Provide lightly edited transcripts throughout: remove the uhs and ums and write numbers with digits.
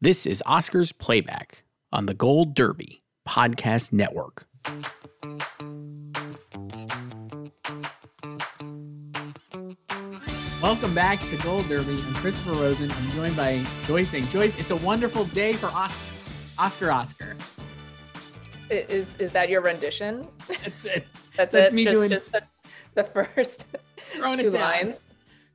This is Oscar's Playback on the Gold Derby Podcast Network. Welcome back to Gold Derby. I'm Christopher Rosen. I'm joined by Joyce Singh. Joyce, it's a wonderful day for Oscar. Oscar. Is that your rendition? That's it. That's it. Me doing just the first two lines.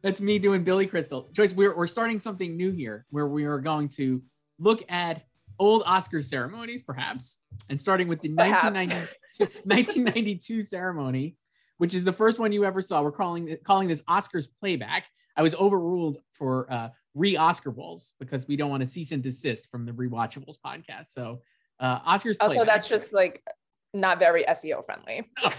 That's me doing Billy Crystal. Joyce, we're starting something new here, where we are going to look at old Oscar ceremonies, perhaps, and starting with the 1992 ceremony, which is the first one you ever saw. We're calling this Oscar's Playback. I was overruled for re-Oscarables because we don't want to cease and desist from the Rewatchables podcast. So. Oscar's Playback. Also, that's just like not very SEO friendly. No,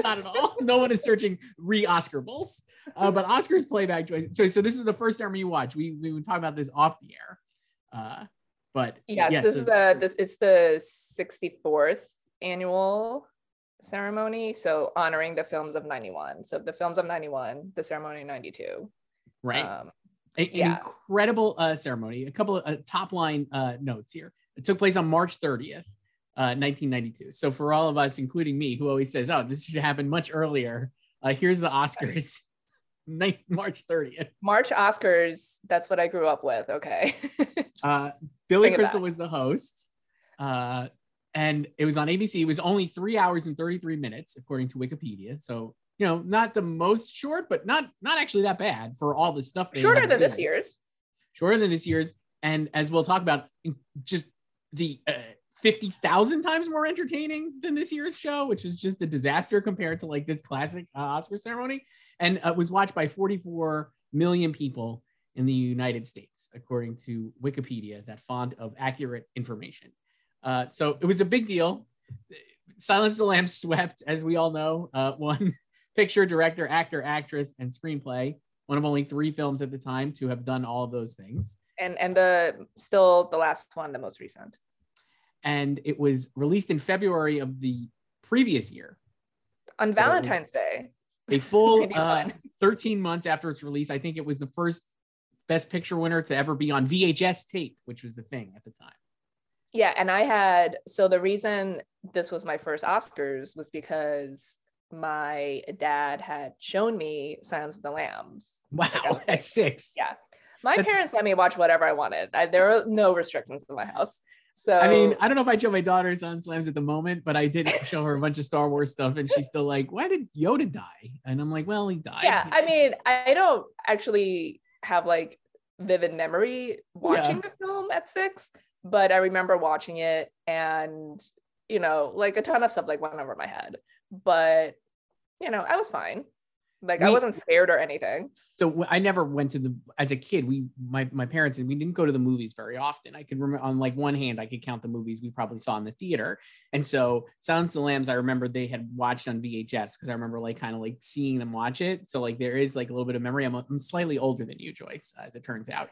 not at all. No one is searching re-Oscarables. But Oscar's Playback. So this is the first ceremony you watch. We would talk about this off the air. It's the 64th annual ceremony. So honoring the films of 91. So the films of 91, the ceremony of 92. Right. An incredible ceremony. A couple of top line notes here. It took place on March 30th, 1992. So for all of us, including me, who always says, oh, this should happen much earlier. Here's the Oscars, March 30th. March Oscars, that's what I grew up with. Okay. Billy Crystal was the host. And it was on ABC. It was only 3 hours and 33 minutes, according to Wikipedia. So, you know, not the most short, but not actually that bad for all the stuff. Shorter than this year's. And as we'll talk about, just the 50,000 times more entertaining than this year's show, which is just a disaster compared to like this classic Oscar ceremony, and was watched by 44 million people in the United States, according to Wikipedia, that fond of accurate information. So it was a big deal. Silence of the Lambs swept, as we all know, won picture, director, actor, actress, and screenplay. One of only three films at the time to have done all of those things. And the last one, the most recent. And it was released in February of the previous year. On Valentine's Day. A full 13 months after its release. I think it was the first Best Picture winner to ever be on VHS tape, which was the thing at the time. Yeah, and the reason this was my first Oscars was because my dad had shown me Silence of the Lambs. Wow, like at 6. Yeah. My parents let me watch whatever I wanted. There were no restrictions in my house. So I mean, I don't know if I show my daughter Silence of the Lambs at the moment, but I did show her a bunch of Star Wars stuff, and she's still like, why did Yoda die? And I'm like, well, he died. Yeah, I mean, I don't actually have like vivid memory watching the film at 6, but I remember watching it and, you know, like a ton of stuff like went over my head. But, you know, I was fine. Like I wasn't scared or anything. So I never went to as a kid, my parents, and we didn't go to the movies very often. I can remember on like one hand, I could count the movies we probably saw in the theater. And so Silence of the Lambs, I remember they had watched on VHS because I remember like kind of like seeing them watch it. So like there is like a little bit of memory. I'm slightly older than you, Joyce, as it turns out.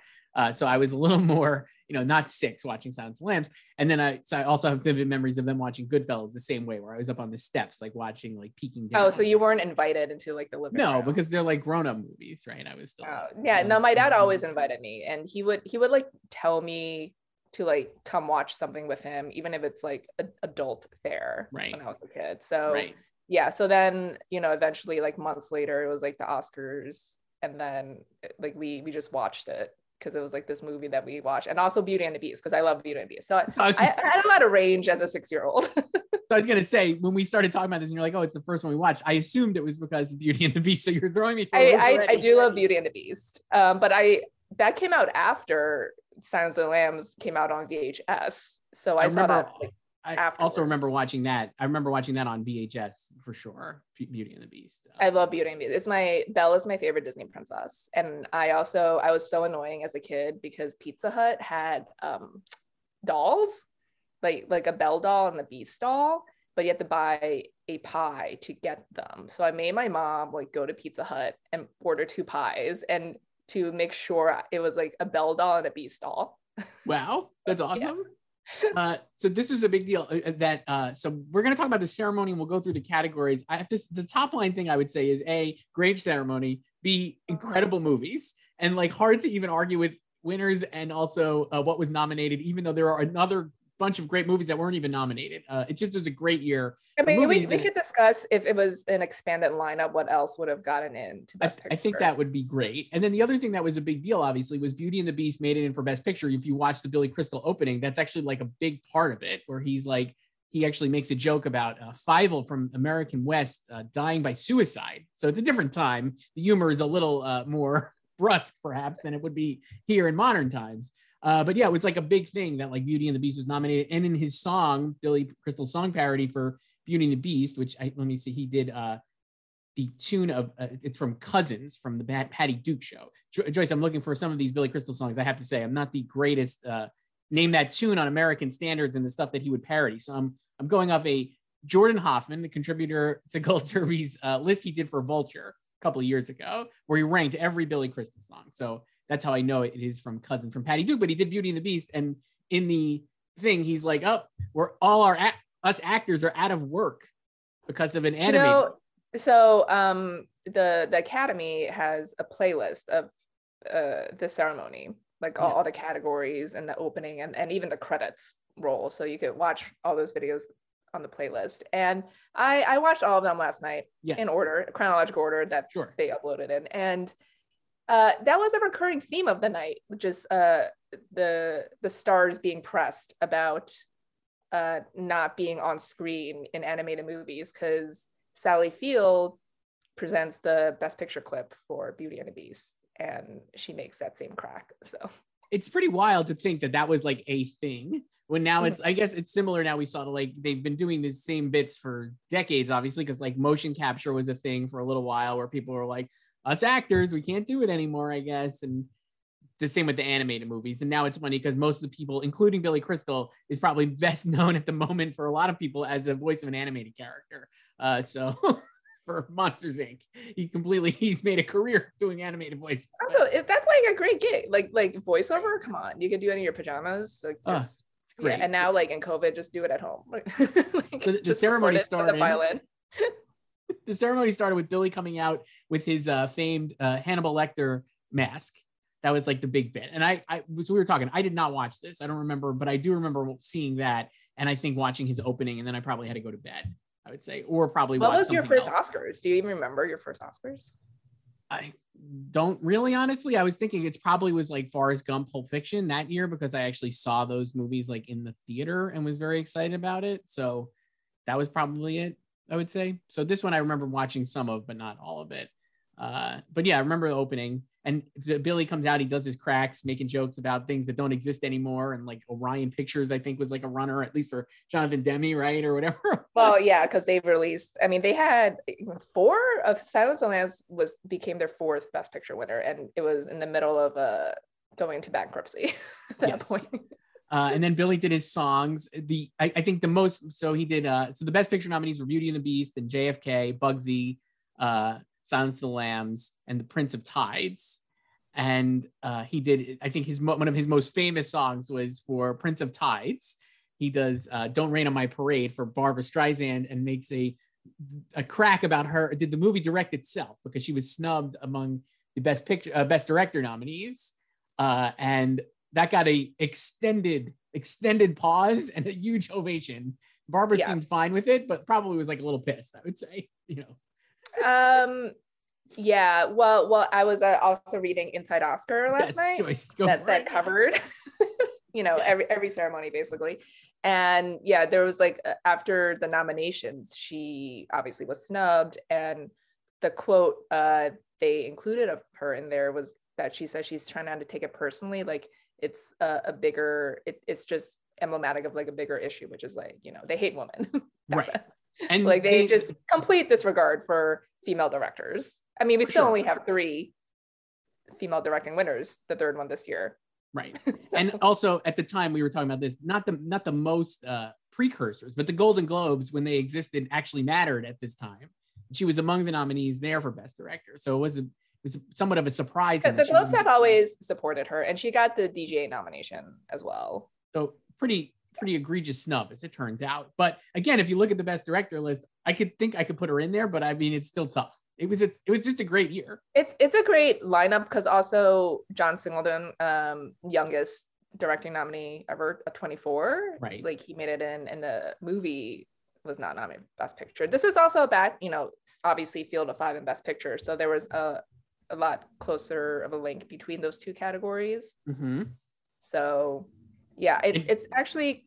So I was a little more, you know, not 6 watching Silence of the Lambs. And then I also have vivid memories of them watching Goodfellas the same way, where I was up on the steps, like watching, like peeking down. Oh, so you weren't invited into like the living room? No, because they're like grown-up movies, right? I was still. Oh, yeah. No, my dad always invited me, and he would like tell me to like come watch something with him, even if it's like adult fare, right? When I was a kid. So yeah. So then, you know, eventually like months later, it was like the Oscars, and then like we just watched it. because it was like this movie that we watched, and also Beauty and the Beast because I love Beauty and the Beast. So I had a lot of range as a 6-year-old. So I was gonna say, when we started talking about this and you're like, oh, it's the first one we watched, I assumed it was because of Beauty and the Beast. So you're throwing me. I do love Beauty and the Beast. But that came out after Silence of the Lambs came out on VHS. So I saw that. I remember watching that on VHS for sure. Beauty and the Beast. I love Beauty and the Beast. Bella's my favorite Disney princess. And I was so annoying as a kid because Pizza Hut had dolls, like a Belle doll and the Beast doll, but you had to buy a pie to get them. So I made my mom go to Pizza Hut and order 2 pies and to make sure it was a Belle doll and a Beast doll. Wow, that's awesome. Yeah. So this was a big deal that so we're going to talk about the ceremony and we'll go through the categories. The top line thing I would say is A, grave ceremony, B, incredible movies, and hard to even argue with winners and also what was nominated, even though there are another bunch of great movies that weren't even nominated. It just was a great year. I mean, we could discuss if it was an expanded lineup, what else would have gotten in to Best Picture. I think that would be great. And then the other thing that was a big deal, obviously, was Beauty and the Beast made it in for Best Picture. If you watch the Billy Crystal opening, that's actually a big part of it, where he's he actually makes a joke about Fievel from American West dying by suicide. So it's a different time. The humor is a little more brusque, perhaps, than it would be here in modern times. But yeah, it was a big thing that Beauty and the Beast was nominated. And in his song, Billy Crystal's song parody for Beauty and the Beast, which he did the tune of, it's from Cousins from the Patty Duke show. Joyce, I'm looking for some of these Billy Crystal songs. I have to say, I'm not the greatest, name that tune on American standards and the stuff that he would parody. So I'm going off Jordan Hoffman, the contributor to Gold Derby's list he did for Vulture a couple of years ago, where he ranked every Billy Crystal song. So that's how I know it is from Cousins from Patty Duke, but he did Beauty and the Beast. And in the thing, he's oh, we're all us actors are out of work because of an anime. The Academy has a playlist of the ceremony, all the categories and the opening and even the credits roll. So you could watch all those videos on the playlist. And I watched all of them last night in order, chronological order that they uploaded in. And that was a recurring theme of the night, which is the stars being pressed about not being on screen in animated movies, because Sally Field presents the Best Picture clip for Beauty and the Beast, and she makes that same crack. So it's pretty wild to think that was a thing. When now it's, I guess it's similar. Now we saw they've been doing the same bits for decades, obviously, because motion capture was a thing for a little while where people were us actors, we can't do it anymore, I guess. And the same with the animated movies. And now it's funny because most of the people, including Billy Crystal, is probably best known at the moment for a lot of people as a voice of an animated character. For Monsters, Inc. He's made a career doing animated voices. Also, that's a great gig, voiceover? Come on, you could do it in your pajamas. It's great. Yeah, and now in COVID, just do it at home. The ceremony started. The ceremony started with Billy coming out with his famed Hannibal Lecter mask. That was the big bit. And we were talking, I did not watch this. I don't remember, but I do remember seeing that. And I think watching his opening, and then I probably had to go to bed, I would say, or probably watch something else. What was your first Oscars? Do you even remember your first Oscars? I don't really, honestly. I was thinking it probably was Forrest Gump, Pulp Fiction that year, because I actually saw those movies in the theater and was very excited about it. So that was probably it, I would say. So this one I remember watching some of, but not all of it. But yeah, I remember the opening, and Billy comes out, he does his cracks, making jokes about things that don't exist anymore. And Orion Pictures, I think, was a runner, at least for Jonathan Demme, right? Or whatever. Well, yeah, because they've released, they had 4 of Silence of the Lambs became their 4th Best Picture winner. And it was in the middle of going into bankruptcy at that point. And then Billy did his songs. So the Best Picture nominees were Beauty and the Beast and JFK, Bugsy, Silence of the Lambs, and The Prince of Tides. And he did, I think one of his most famous songs was for Prince of Tides. He does Don't Rain on My Parade for Barbra Streisand and makes a crack about her. Did the movie direct itself because she was snubbed among the Best Director nominees. And that got a extended pause and a huge ovation. Barbara seemed fine with it, but probably was a little pissed, I would say, Yeah, well, I was also reading Inside Oscar last night that covered, you know, every ceremony basically. And yeah, there was like, after the nominations, she obviously was snubbed, and the quote they included of her in there was that she says she's trying not to take it personally. Like it's a bigger, it's just emblematic of like a bigger issue, which is like, you know, they hate women. Right. And like they just complete disregard for female directors. I mean, we still only have 3 female directing winners, the third one this year. Right. So. And also at the time we were talking about this, not the most precursors, but the Golden Globes, when they existed, actually mattered at this time. She was among the nominees there for Best Director. So it was somewhat of a surprise. The Globes have always supported her, and she got the DGA nomination as well. So pretty egregious snub, as it turns out. But again, if you look at the Best Director list, I could put her in there, but I mean, it's still tough. It was just a great year. It's a great lineup, because also John Singleton, youngest directing nominee ever at 24. Right. Like he made it in, and the movie was not nominated for Best Picture. This is also back, you know, obviously Field of Five and Best Picture. So there was a lot closer of a link between those two categories. Mm-hmm. So yeah, it's actually,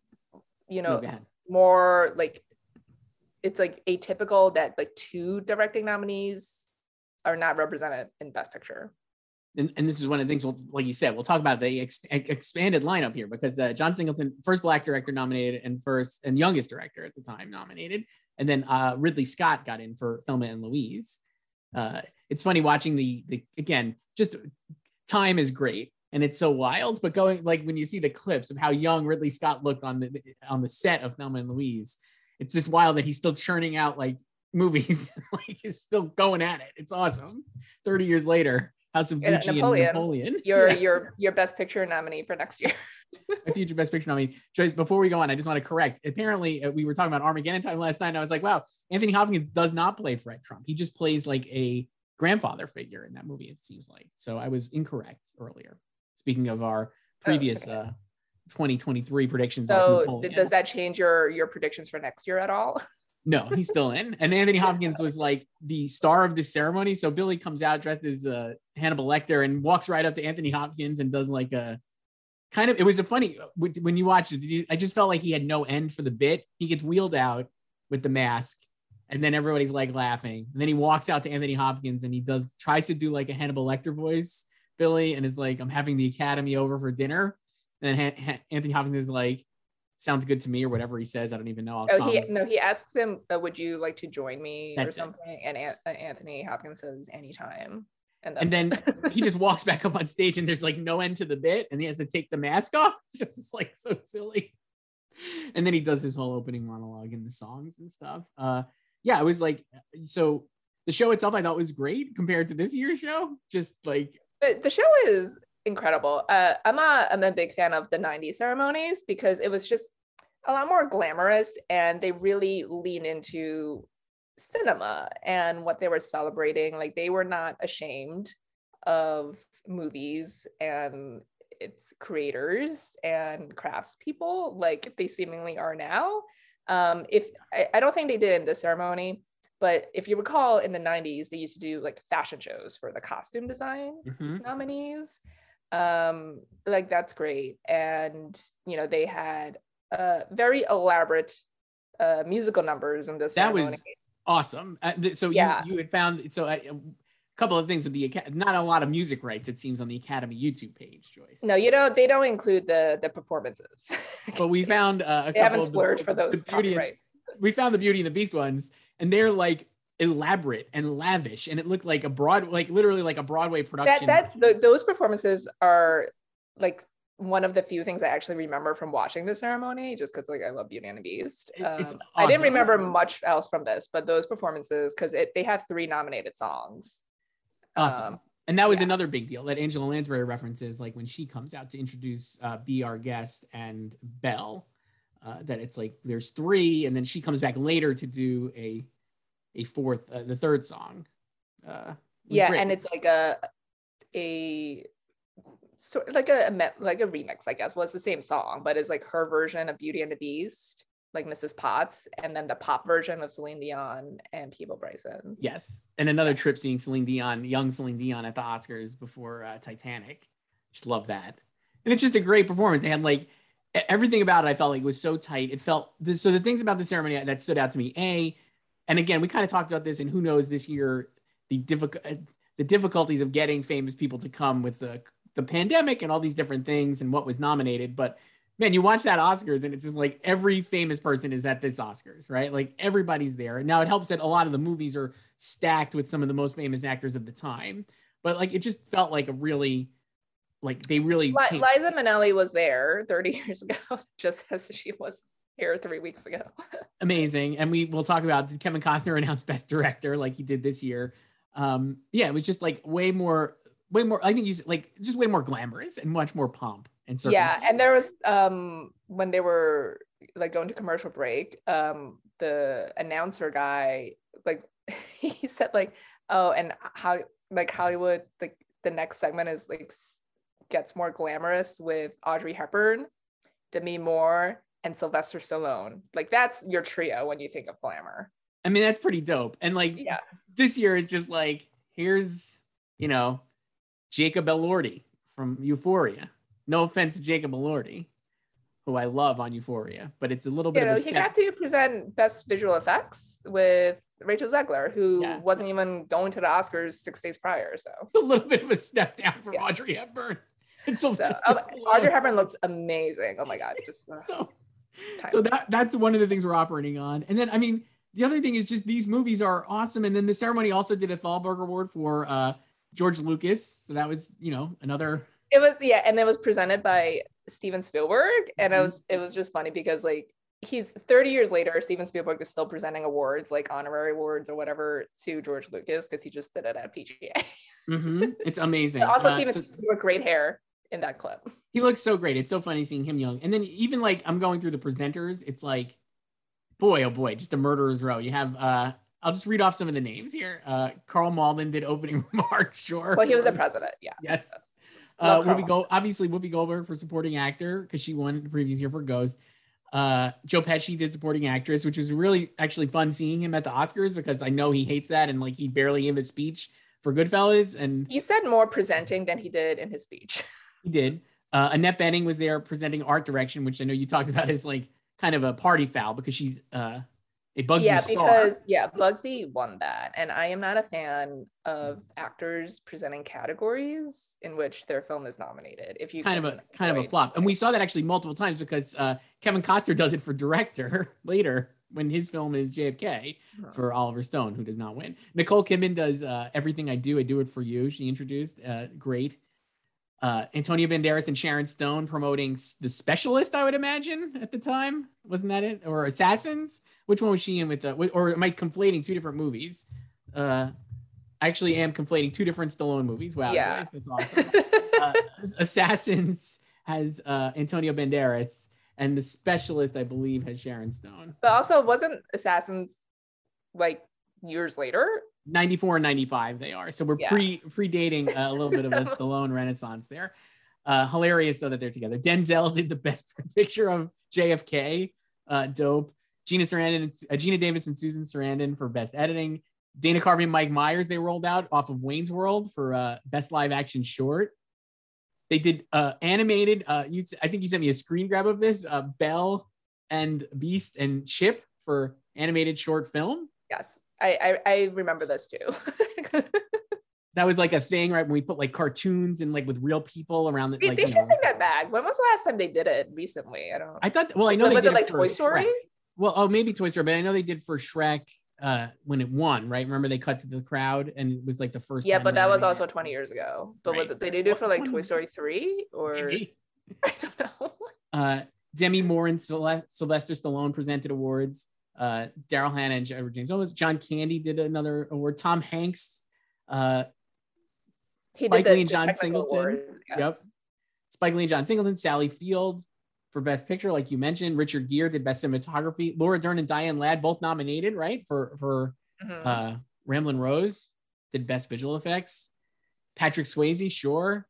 you know, more like, it's like atypical that like 2 directing nominees are not represented in Best Picture. And this is one of the things, like you said, we'll talk about the expanded lineup here, because John Singleton, first Black director nominated and youngest director at the time nominated. And then Ridley Scott got in for Thelma and Louise. It's funny watching the again, just time is great. And it's so wild, but going like when you see the clips of how young Ridley Scott looked on the set of Thelma and Louise, it's just wild that he's still churning out like movies, like he's still going at it. It's awesome. 30 years later, House of Gucci and Napoleon. Your Best Picture nominee for next year. A future Best Picture nominee. Joyce, before we go on, I just want to correct. Apparently, we were talking about Armageddon time last night, and I was like, wow, Anthony Hopkins does not play Fred Trump. He just plays like a grandfather figure in that movie, it seems like. So I was incorrect earlier. Speaking of our previous 2023 predictions. So does that change your predictions for next year at all? No, he's still in. And Anthony Hopkins was like the star of this ceremony. So Billy comes out dressed as Hannibal Lecter and walks right up to Anthony Hopkins and does like a kind of, it was a funny, when you watched it, I just felt like he had no end for the bit. He gets wheeled out with the mask, and then everybody's like laughing. And then he walks out to Anthony Hopkins and he tries to do like a Hannibal Lecter voice, Billy, and is like, I'm having the Academy over for dinner. And then Anthony Hopkins is like, sounds good to me, or whatever he says. I don't even know. He asks him, would you like to join me or something? And Anthony Hopkins says, anytime. And then he just walks back up on stage and there's like no end to the bit. And he has to take the mask off. It's just like so silly. And then he does his whole opening monologue and the songs and stuff. Yeah, it was like, so the show itself I thought was great compared to this year's show. Just like, the show is incredible. I'm a big fan of the 90s ceremonies, because it was just a lot more glamorous, and they really lean into cinema and what they were celebrating. Like they were not ashamed of movies and its creators and craftspeople like they seemingly are now. I don't think they did in this ceremony, but if you recall, in the 90s, they used to do like fashion shows for the costume design nominees. Like that's great. And, you know, they had very elaborate musical numbers in this ceremony. That was awesome. You had found, a couple of things with the Academy, not a lot of music rights, it seems, on the Academy YouTube page, Joyce. No, you know, they don't include the performances. But we found we found the Beauty and the Beast ones, and they're like elaborate and lavish, and it looked like literally like a Broadway production. Those performances are like one of the few things I actually remember from watching the ceremony, just because like I love Beauty and the Beast. It's awesome. I didn't remember much else from this, but those performances, because they have 3 nominated songs. Awesome. And that was another big deal that Angela Lansbury references, like when she comes out to introduce Be Our Guest and Belle. That it's like there's 3, and then she comes back later to do a fourth, the third song. Great. And it's like a sort of like a remix, I guess. Well, it's the same song, but it's like her version of Beauty and the Beast like Mrs. Potts, and then the pop version of Celine Dion and Peebo Bryson. Yes. And another trip seeing Celine Dion, young Celine Dion at the Oscars before Titanic. Just love that. And it's just a great performance. They had like everything about it, I felt like was so tight. It felt, so the things about the ceremony that stood out to me, and again, we kind of talked about this, and who knows this year, the difficulties of getting famous people to come with the pandemic and all these different things and what was nominated. But man, you watch that Oscars and it's just like every famous person is at this Oscars, right? Like everybody's there. And now it helps that a lot of the movies are stacked with some of the most famous actors of the time. But like, it just felt like a really, like they really. Liza Minnelli was there 30 years ago, just as she was here 3 weeks ago. Amazing. And we will talk about Kevin Costner announced Best Director like he did this year. Yeah, it was just like way more, I think you said, like just way more glamorous and much more pomp and circumstance. Yeah, and there was, when they were like going to commercial break, the announcer guy, like he said like, oh, and how like Hollywood, like the next segment is like gets more glamorous with Audrey Hepburn, Demi Moore, and Sylvester Stallone. Like that's your trio when you think of glamour. I mean, that's pretty dope. And like, yeah. This year is just like, here's, you know, Jacob Elordi from Euphoria. No offense to Jacob Elordi, who I love on Euphoria, but it's a little bit of a step. He got to present Best Visual Effects with Rachel Zegler, who wasn't even going to the Oscars 6 days prior. So it's a little bit of a step down from Audrey Hepburn. And Audrey Hepburn looks amazing. Oh my God. Just, so that's one of the things we're operating on. And then, I mean, the other thing is just these movies are awesome. And then the ceremony also did a Thalberg Award for George Lucas. So that was, you know, another. It was, yeah. And it was presented by Steven Spielberg. And it was just funny because like he's 30 years later, Steven Spielberg is still presenting awards, like honorary awards or whatever, to George Lucas because he just did it at PGA. It's amazing. But also Steven Spielberg, great hair in that clip. He looks so great. It's so funny seeing him young. And then even like I'm going through the presenters, it's like, boy, oh boy, just a murderer's row. You have, I'll just read off some of the names here. Carl Malden did opening remarks, sure. Well, he was the president, yeah. Yes. Whoopi Goldberg for supporting actor, because she won the previous year for Ghost. Joe Pesci did supporting actress, which was really actually fun seeing him at the Oscars, because I know he hates that, and like he barely gave his speech for Goodfellas. And he said more presenting than he did in his speech. He did. Annette Bening was there presenting art direction, which I know you talked about as like, kind of a party foul because she's a Bugsy star. Yeah, Bugsy won that. And I am not a fan of actors presenting categories in which their film is nominated. If you kind of a flop. And we saw that actually multiple times because Kevin Costner does it for director later when his film is JFK for Oliver Stone, who does not win. Nicole Kidman does Everything I Do It For You. She introduced great. Antonio Banderas and Sharon Stone promoting The Specialist, I would imagine, at the time. Wasn't that it? Or Assassins? Which one was she in with? Or am I conflating two different movies? I actually am conflating two different Stallone movies. Wow, yeah. That's awesome. Assassins has Antonio Banderas, and The Specialist, I believe, has Sharon Stone. But also, wasn't Assassins like years later? 94 and 95 they are. So we're predating a little bit of a Stallone renaissance there. Hilarious though that they're together. Denzel did the best picture of JFK. Dope. Gina Davis and Susan Sarandon for best editing. Dana Carvey and Mike Myers they rolled out off of Wayne's World for best live action short. They did animated, I think you sent me a screen grab of this, Belle and Beast and Chip for animated short film. Yes. I remember this too. That was like a thing, right? When we put like cartoons and like with real people around the. They should bring that back. When was the last time they did it? Recently, I don't know. I thought. Well, I know they did it like Toy Story. Well, oh, maybe Toy Story, but I know they did for Shrek when it won, right? Remember they cut to the crowd and it was like the first. Yeah, but that was also 20 years ago. But was it? They did it for like Toy Story 3 or? Maybe. I don't know. Demi Moore and Sylvester Stallone presented awards. Daryl Hannah and Edward James Olmos. John Candy did another award. Tom Hanks, Spike Lee and John Singleton. Award, yeah. Yep, Spike Lee and John Singleton. Sally Field for Best Picture, like you mentioned. Richard Gere did Best Cinematography. Laura Dern and Diane Ladd both nominated, right? For Rambling Rose did Best Visual Effects. Patrick Swayze, sure.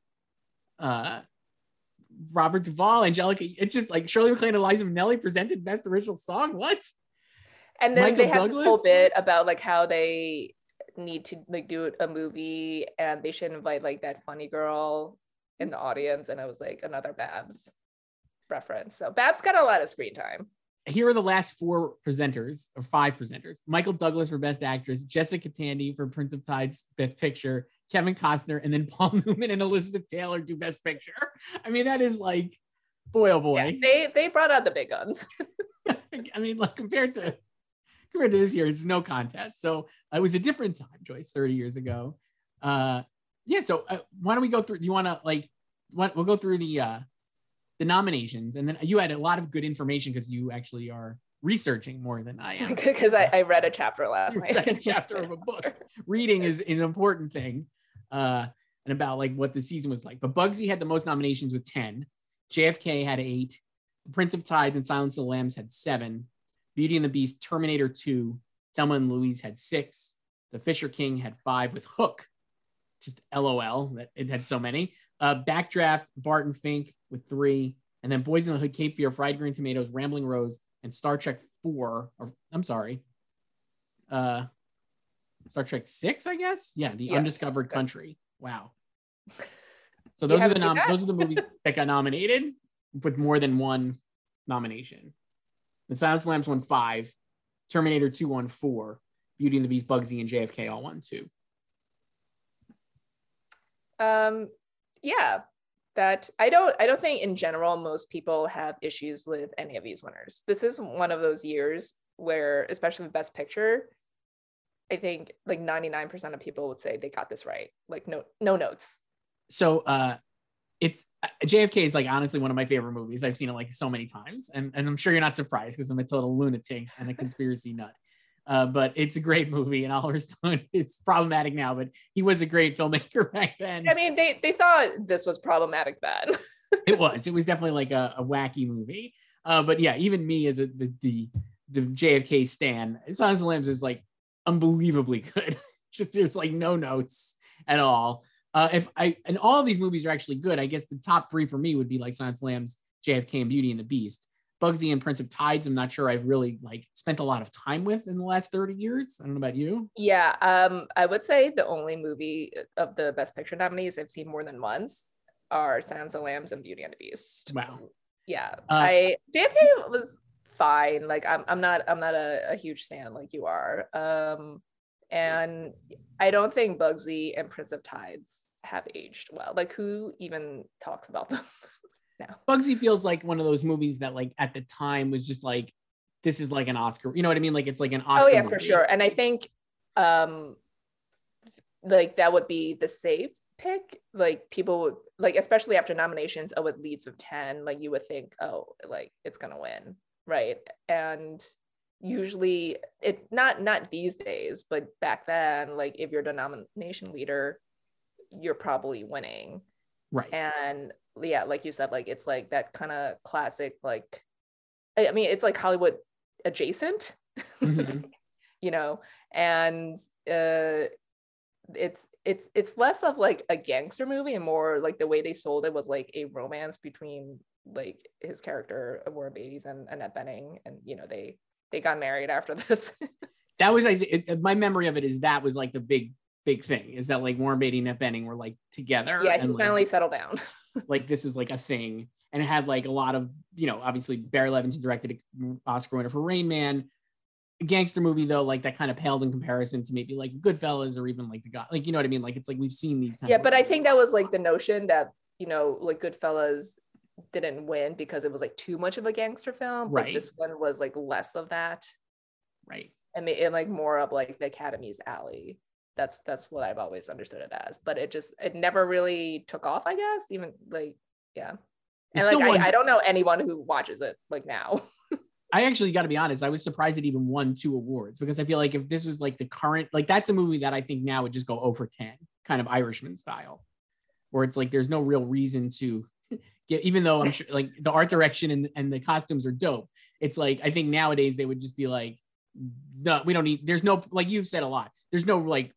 Robert Duvall, Angelica. It's just like Shirley MacLaine and Liza Minnelli presented Best Original Song. What? And then Michael they have this whole bit about like how they need to like do a movie and they should invite like that funny girl in the audience. And I was like, another Babs reference. So Babs got a lot of screen time. Here are the last four presenters, or five presenters. Michael Douglas for Best Actress, Jessica Tandy for Prince of Tides Best Picture, Kevin Costner, and then Paul Newman and Elizabeth Taylor do Best Picture. I mean, that is like, boy, oh boy. Yeah, they brought out the big guns. I mean, like compared to this year, it's no contest. So it was a different time, Joyce, 30 years ago. So why don't we go through, do you want to like, we'll go through the nominations, and then you had a lot of good information because you actually are researching more than I am. Because I read a chapter last night. A chapter of a book. Reading is an important thing, and about like what the season was like. But Bugsy had the most nominations with 10. JFK had 8. The Prince of Tides and Silence of the Lambs had 7. Beauty and the Beast, Terminator 2, Thelma and Louise had 6. The Fisher King had 5 with Hook. Just LOL that it had so many. Backdraft, Barton Fink with 3, and then Boys in the Hood, Cape Fear, Fried Green Tomatoes, Rambling Rose, and Star Trek 6, I guess. Undiscovered Country. Wow. So those those are the movies that got nominated with more than one nomination. The Silence of the Lambs won 5, Terminator 2 won 4, Beauty and the Beast, Bugsy, and JFK all won 2. That I don't think in general most people have issues with any of these winners. This is one of those years where, especially with Best Picture, I think like 99% of people would say they got this right. Like no notes. So it's JFK is like honestly one of my favorite movies. I've seen it like so many times, and I'm sure you're not surprised because I'm a total lunatic and a conspiracy nut. But it's a great movie, and Oliver Stone is problematic now, but he was a great filmmaker back then. I mean, they thought this was problematic then. It was definitely like a wacky movie. But yeah, even me as the JFK stan, Silence of the Lambs is like unbelievably good. Just there's like no notes at all. And all of these movies are actually good. I guess the top three for me would be like Silence of the Lambs, JFK, and Beauty and the Beast. Bugsy and Prince of Tides, I'm not sure I've really like spent a lot of time with in the last 30 years. I don't know about you. Yeah, I would say the only movie of the Best Picture nominees I've seen more than once are Silence of the Lambs and Beauty and the Beast. Wow. Yeah, JFK was fine. Like I'm not a huge stan like you are. And I don't think Bugsy and Prince of Tides have aged well. Like who even talks about them? No. Bugsy feels like one of those movies that like at the time was just like, this is like an Oscar, you know what I mean? Like it's like an Oscar. Oh yeah, movie. For sure. And I think like that would be the safe pick. Like people would like, especially after nominations, it leads with 10, like you would think, like it's gonna win, right? And usually it not these days, but back then, like if you're the nomination leader, you're probably winning. Right. And yeah, like you said, like it's like that kind of classic, like, I mean, it's like Hollywood adjacent, mm-hmm. you know, and it's less of like a gangster movie and more like the way they sold it was like a romance between like his character, Warren Beatty's, and Annette Bening. And, you know, they got married after this. That was like, my memory of it is that was like the big thing is that like Warren Beatty and Annette Bening were like together. Yeah, he finally settled down. Like this was like a thing, and it had like a lot of, you know, obviously Barry Levinson directed an Oscar winner for Rain Man. A gangster movie though, like that kind of paled in comparison to maybe like Goodfellas or even like the God, like, you know what I mean? Like it's like we've seen these kind of movies. I think that was like the notion that, you know, like Goodfellas didn't win because it was like too much of a gangster film, right? But this one was like less of that, right? I mean, and like more of like the Academy's alley. That's what I've always understood it as, but it never really took off, I guess, even like, yeah. And it's like, I don't know anyone who watches it like now. I actually got to be honest. I was surprised it even won 2 awards because I feel like if this was like the current, like that's a movie that I think now would just go 0 for 10 kind of Irishman style, where it's like, there's no real reason to get, even though I'm sure like the art direction and the costumes are dope. It's like, I think nowadays they would just be like, no, we don't need, there's no, like you've said a lot, there's no like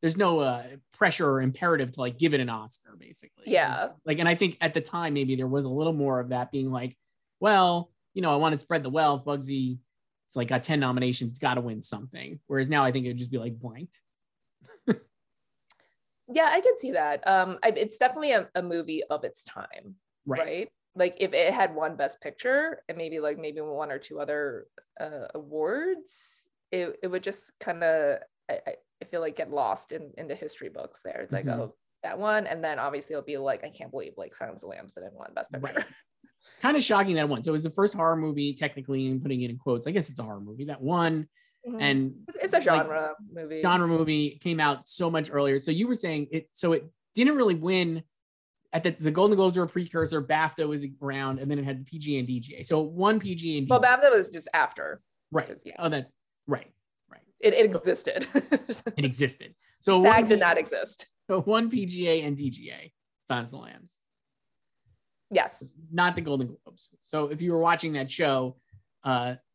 there's no pressure or imperative to like give it an Oscar, basically. Yeah. Like, and I think at the time, maybe there was a little more of that being like, well, you know, I want to spread the wealth. Bugsy, it's like got 10 nominations, it's got to win something. Whereas now I think it would just be like blanked. Yeah, I could see that. It's definitely a movie of its time, right? Like if it had won Best Picture and maybe one or two other awards, it would just kind of, I feel like, get lost in the history books there. It's like, oh, that one. And then obviously it'll be like, I can't believe like Silence of the Lambs didn't win Best Picture. Right. Kind of shocking that one. So it was the first horror movie, technically, and putting it in quotes, I guess it's a horror movie, that won. And it's a genre movie. Genre movie came out so much earlier. So you were saying it. So it didn't really win. At the Golden Globes were a precursor. BAFTA was around, and then it had PG and DGA. So it won PG and DGA. Well, BAFTA was just after. Right. Yeah. Oh, that. Right. Right. It existed. It existed. So SAG did not exist. So one PGA and DGA. Silence of the Lambs. Yes. Not the Golden Globes. So if you were watching that show.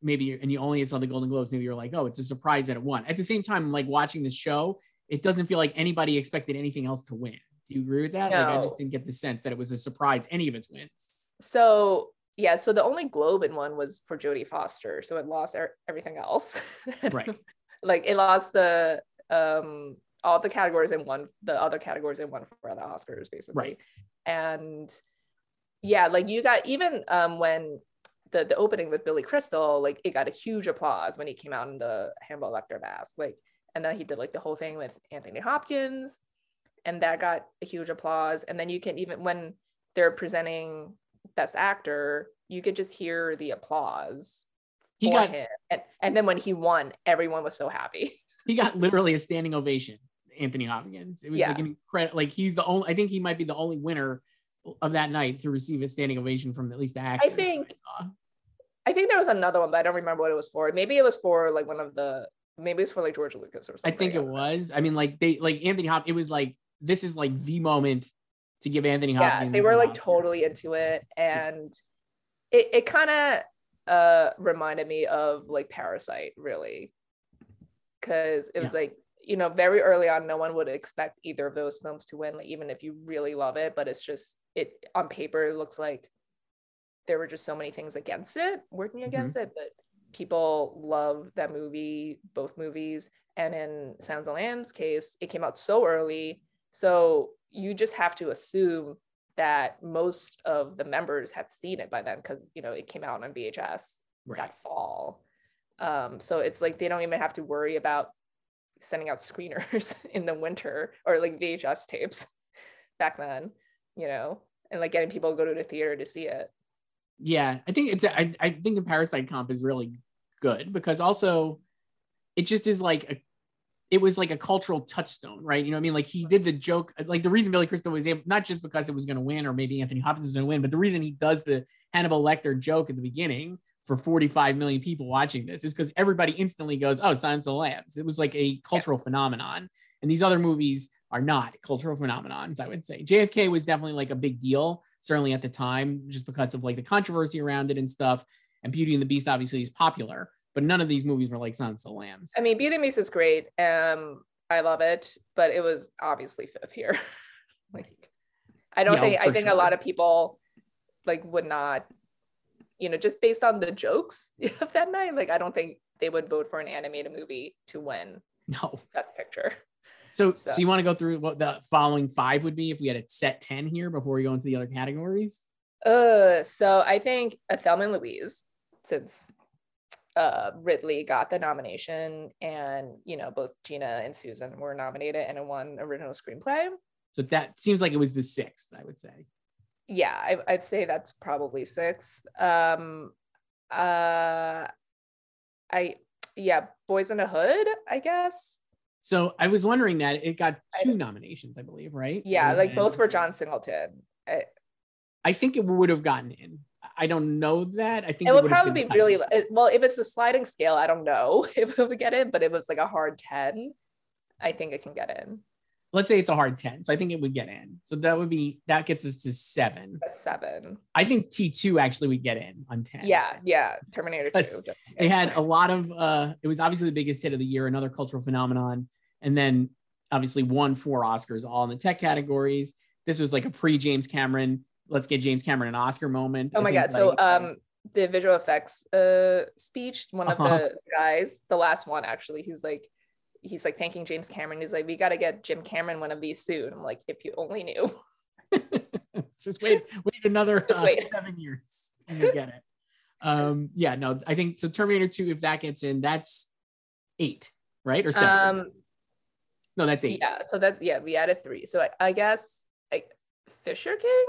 Maybe, and you only saw the Golden Globes, maybe you're like, oh, it's a surprise that it won. At the same time, like watching the show, it doesn't feel like anybody expected anything else to win. Do you agree with that? No. Like, I just didn't get the sense that it was a surprise, any of its wins. So, yeah, so the only Globe it won was for Jodie Foster. So it lost everything else. Right. Like it lost the, all the categories and won the other categories and won for other Oscars, basically. Right. And yeah, like you got, even when, the opening with Billy Crystal, like it got a huge applause when he came out in the Hannibal Lecter mask, like, and then he did like the whole thing with Anthony Hopkins, and that got a huge applause. And then you can, even when they're presenting Best Actor, you could just hear the applause for him. And then when he won, everyone was so happy. He got literally a standing ovation, Anthony Hopkins. It was like an incredible, like he's the only, I think he might be the only winner of that night to receive a standing ovation from at least the actors I think there was another one, but I don't remember what it was for. Maybe it was for like one of the, maybe it's for like George Lucas or something. I think it was. I mean, like they, like Anthony Hopkins, it was like, this is like the moment to give Anthony Hopkins. Yeah, they were like Oscar. Totally into it. And it kind of reminded me of like Parasite, really. Cause it was like, you know, very early on, no one would expect either of those films to win, like, even if you really love it, but it's just, it on paper, it looks like there were just so many things against it, working against it, but people love that movie, both movies. And in Silence of the Lambs' case, it came out so early. So you just have to assume that most of the members had seen it by then because, you know, it came out on VHS that fall. So it's like, they don't even have to worry about sending out screeners in the winter or like VHS tapes back then, you know, and like getting people to go to the theater to see it. Yeah, I think it's. I think the Parasite comp is really good because also, it just is like it was like a cultural touchstone, right? You know what I mean? Like he did the joke, like the reason Billy Crystal was able, not just because it was going to win or maybe Anthony Hopkins was going to win, but the reason he does the Hannibal Lecter joke at the beginning for 45 million people watching this is because everybody instantly goes, "Oh, Silence of the Lambs." It was like a cultural phenomenon, and these other movies are not cultural phenomenons, I would say. JFK was definitely like a big deal. Certainly at the time, just because of like the controversy around it and stuff. And Beauty and the Beast obviously is popular, but none of these movies were like Silence of the Lambs. I mean, Beauty and the Beast is great. I love it, but it was obviously fifth here. Like, I don't think, I think a lot of people like would not, you know, just based on the jokes of that night, like I don't think they would vote for an animated movie to win. No. That's a picture. So you want to go through what the following five would be if we had a set 10 here before we go into the other categories? So I think Thelma and Louise, since Ridley got the nomination and, you know, both Gina and Susan were nominated and it won original screenplay. So that seems like it was the sixth, I would say. Yeah, I'd say that's probably sixth. Boys in the Hood, I guess. So I was wondering that it got two nominations, I believe, right? Yeah, and, like both for John Singleton. I think it would have gotten in. I don't know that. I think it would probably be really, well, if it's a sliding scale, I don't know if it would get in, but it was like a hard 10. I think it can get in. Let's say it's a hard 10. So I think it would get in. So that would be, that gets us to 7. That's 7. I think T2 actually would get in on 10. Yeah. Terminator 2. It had a lot of, it was obviously the biggest hit of the year, another cultural phenomenon. And then obviously won 4 Oscars, all in the tech categories. This was like a pre-James Cameron, let's get James Cameron an Oscar moment. Oh my God. So the visual effects speech, one of the guys, the last one actually, he's like thanking James Cameron. He's like, we got to get Jim Cameron one of these soon. I'm like, if you only knew. Just wait another 7 years and you get it. Yeah, no, I think so. Terminator 2, if that gets in, that's 8, right? Or 7? No, that's 8. Yeah, so that's, yeah, we added 3. So I guess like Fisher King?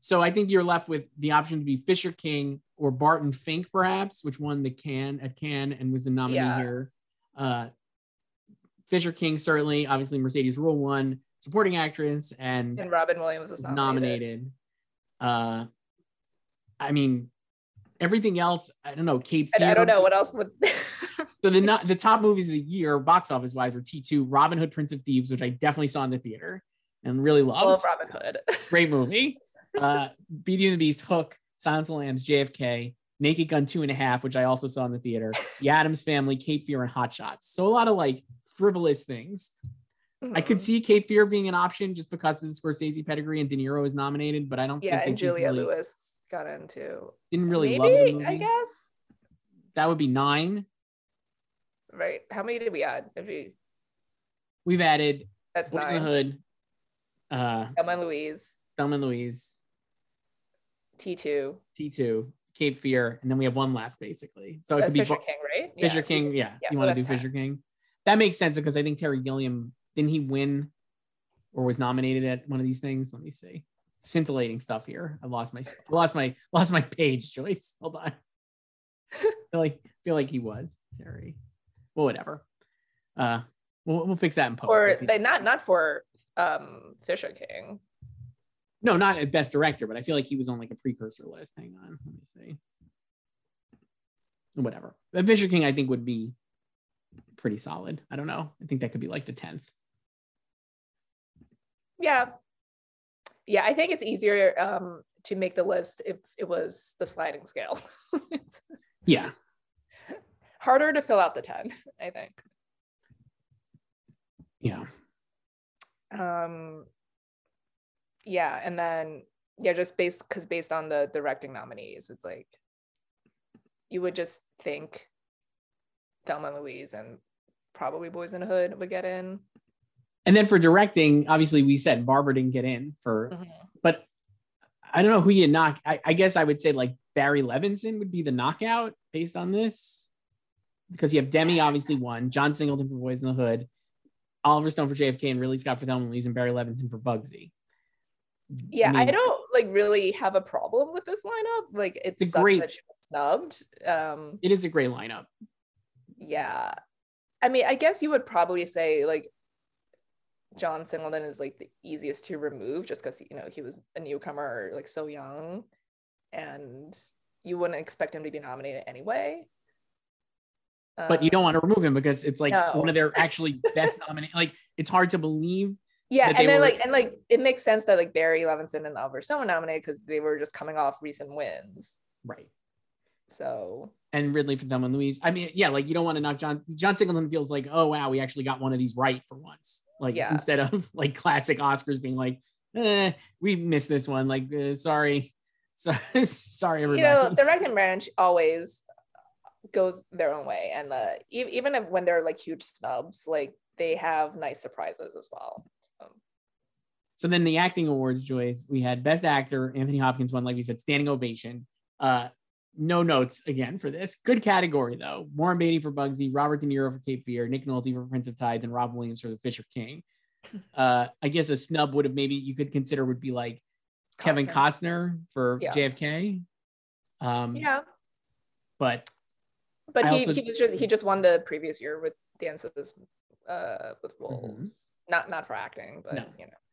So I think you're left with the option to be Fisher King or Barton Fink, perhaps, which won the Cannes and was the nominee here. Fisher King, certainly, obviously Mercedes Rule won supporting actress, and Robin Williams was nominated. I mean, everything else, I don't know. Cape Fear. I don't know what else would. So the top movies of the year, box office wise, were T2, Robin Hood, Prince of Thieves, which I definitely saw in the theater and really loved. Love Robin Hood. Great movie. Beauty and the Beast, Hook, Silence of the Lambs, JFK, Naked Gun 2.5, which I also saw in the theater, The Addams Family, Cape Fear, and Hot Shots. So a lot of like frivolous things. I could see Cape Fear being an option just because of the Scorsese pedigree and De Niro is nominated, but I don't think and Julia really, Lewis got in too. Didn't really love the movie. I guess that would be 9. Right? How many did we add? We've added that's Boys in the Hood, Thelma and Louise, T2, Cape Fear, and then we have one left basically. So it could be Fisher King, right? Fisher King, yeah you want to do Fisher King? That makes sense because I think Terry Gilliam, didn't he win or was nominated at one of these things? Let me see. Scintillating stuff here. I lost my page, Joyce. Hold on. I feel like he was Terry. Well, whatever. We'll fix that in post. Or they not for Fisher King. No, not at Best Director, but I feel like he was on like a precursor list. Hang on, let me see. Whatever. But Fisher King, I think, would be pretty solid. I don't know. I think that could be like the 10th. Yeah. I think it's easier to make the list if it was the sliding scale. Yeah. Harder to fill out the 10, I think. Yeah. Yeah, and then just based on the directing nominees, it's like you would just think Thelma and Louise and probably Boys in the Hood would get in. And then for directing, obviously we said Barbara didn't get in for, but I don't know who you knock. I guess I would say like Barry Levinson would be the knockout based on this, because you have Demi obviously won, John Singleton for Boys in the Hood, Oliver Stone for JFK, and Ridley Scott for Thelma and Louise, and Barry Levinson for Bugsy. Yeah, I don't like really have a problem with this lineup. Like it's great that she was snubbed. It is a great lineup. Yeah, I mean, I guess you would probably say like John Singleton is like the easiest to remove just because he was a newcomer, like so young, and you wouldn't expect him to be nominated anyway. But you don't want to remove him because it's like one of their actually best nominated. Like it's hard to believe. Yeah, and then it makes sense that like Barry Levinson and Oliver Stone were nominated because they were just coming off recent wins. Right. So. And Ridley for Thelma and Louise. I mean, yeah, like you don't want to knock John Singleton feels like, oh wow, we actually got one of these right for once. Like instead of like classic Oscars being like, we missed this one. Like, sorry everybody. The writing branch always goes their own way, and even if, when they're like huge snubs, like they have nice surprises as well. So then the acting awards, Joyce, we had Best Actor, Anthony Hopkins won, like we said, standing ovation. No notes again for this. Good category, though. Warren Beatty for Bugsy, Robert De Niro for Cape Fear, Nick Nolte for Prince of Tides, and Robin Williams for The Fisher King. I guess a snub would have maybe you could consider would be like Costner. Kevin Costner for JFK. But he just won the previous year with Dances with Wolves. Not for acting, but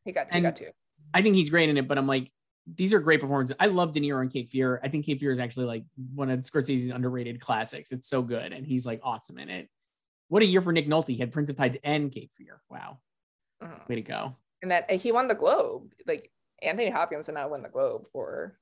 he got 2. I think he's great in it, but I'm like, these are great performances. I love De Niro and Cape Fear. I think Cape Fear is actually like one of Scorsese's underrated classics. It's so good, and he's like awesome in it. What a year for Nick Nolte. He had Prince of Tides and Cape Fear. Wow, way to go! And that he won the Globe. Like Anthony Hopkins did not win the Globe for.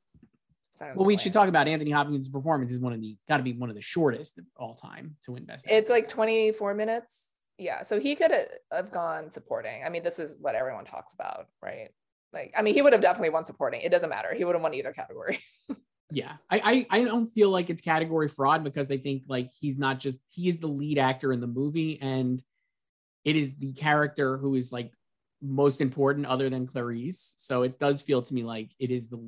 Should talk about Anthony Hopkins' performance. Is one of the shortest of all time to win Best Actor. It's like 24 minutes. Yeah, so he could have gone supporting. I mean, this is what everyone talks about, right? Like, I mean, he would have definitely won supporting. It doesn't matter. He would have won either category. Yeah, I don't feel like it's category fraud, because I think like he's not just, he is the lead actor in the movie, and it is the character who is like most important other than Clarice. So it does feel to me like it is the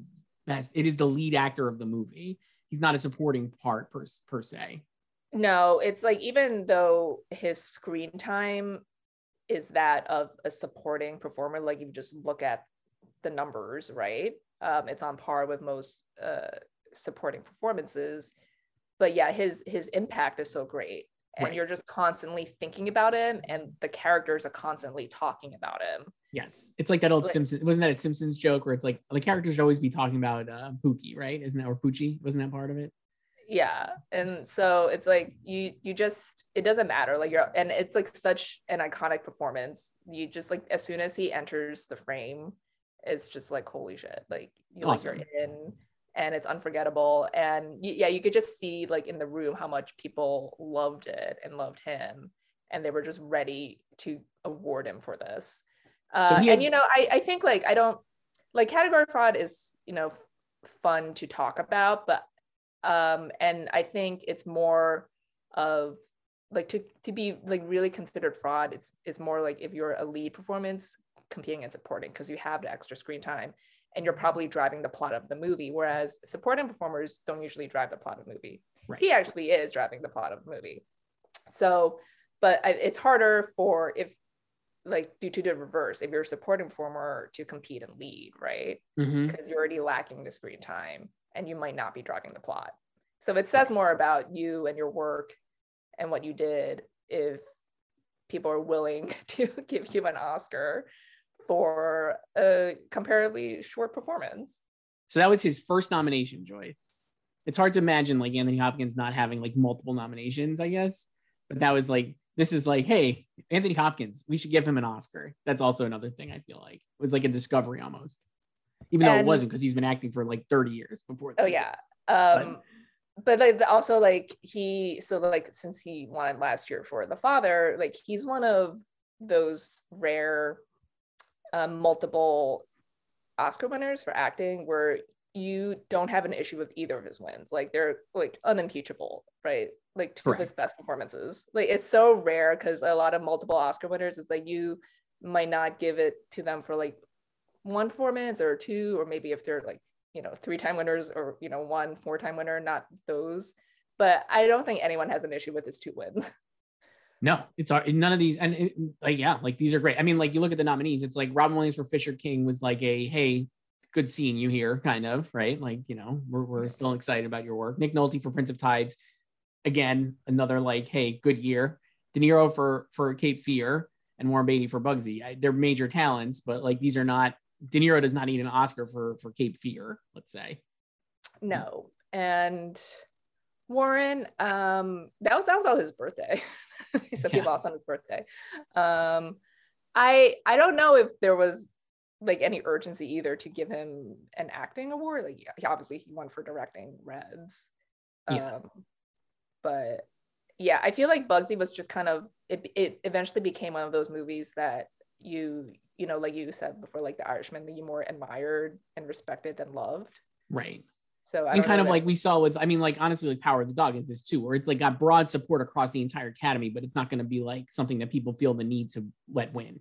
best. It is the lead actor of the movie. He's not a supporting part per se. No, it's like, even though his screen time is that of a supporting performer, like you just look at the numbers, right? It's on par with most supporting performances, but yeah, his impact is so great, and right. You're just constantly thinking about him, and the characters are constantly talking about him. Yes, it's like that old Simpsons, wasn't that a Simpsons joke where it's like the characters should always be talking about Pookie, right? Isn't that, or Poochie, wasn't that part of it? Yeah, and so it's like you just, it doesn't matter, like you're, and it's like such an iconic performance. You just like, as soon as he enters the frame, it's just like, holy shit, like you awesome. Like you're in, and it's unforgettable. And you could just see like in the room how much people loved it and loved him, and they were just ready to award him for this. And you know, I think like, I don't like, category fraud is, you know, fun to talk about, but and I think it's more of like, to be like really considered fraud, it's more like if you're a lead performance competing and supporting, because you have the extra screen time and you're probably driving the plot of the movie, whereas supporting performers don't usually drive the plot of the movie. Right. He actually is driving the plot of the movie. So, but it's harder for, if like, due to the reverse, if you're a supporting performer to compete and lead, right? Because you're already lacking the screen time and you might not be driving the plot. So it says more about you and your work and what you did if people are willing to give you an Oscar for a comparatively short performance. So that was his first nomination, Joyce. It's hard to imagine like Anthony Hopkins not having like multiple nominations, I guess. But that was like, this is like, hey, Anthony Hopkins, we should give him an Oscar. That's also another thing I feel like. It was like a discovery almost. Even though it wasn't, because he's been acting for like 30 years before this. Oh yeah. But like also like since he won last year for The Father, like he's one of those rare multiple Oscar winners for acting where you don't have an issue with either of his wins. Like they're like unimpeachable, right? Like two of his best performances. Like it's so rare, because a lot of multiple Oscar winners, it's like you might not give it to them for like one performance or two, or maybe if they're like, you know, 3-time winners, or, you know, 1 4-time winner, not those. But I don't think anyone has an issue with his 2 wins. No, it's none of these. And these are great. I mean, like you look at the nominees, it's like Robin Williams for Fisher King was like a, hey, good seeing you here kind of, right? Like, you know, we're still excited about your work. Nick Nolte for Prince of Tides. Again, another like, hey, good year. De Niro for Cape Fear, and Warren Beatty for Bugsy. They're major talents, but like these are not, De Niro does not need an Oscar for Cape Fear, let's say. No. And Warren, that was all his birthday. So he lost on his birthday. I don't know if there was like any urgency either to give him an acting award. Like obviously he won for directing Reds. But yeah, I feel like Bugsy was just kind of, it eventually became one of those movies that you know, like you said before, like The Irishman, that you more admired and respected than loved. Right. So I and kind of like we saw with, I mean, like honestly, like Power of the Dog is this too, where it's like got broad support across the entire Academy, but it's not going to be like something that people feel the need to let win.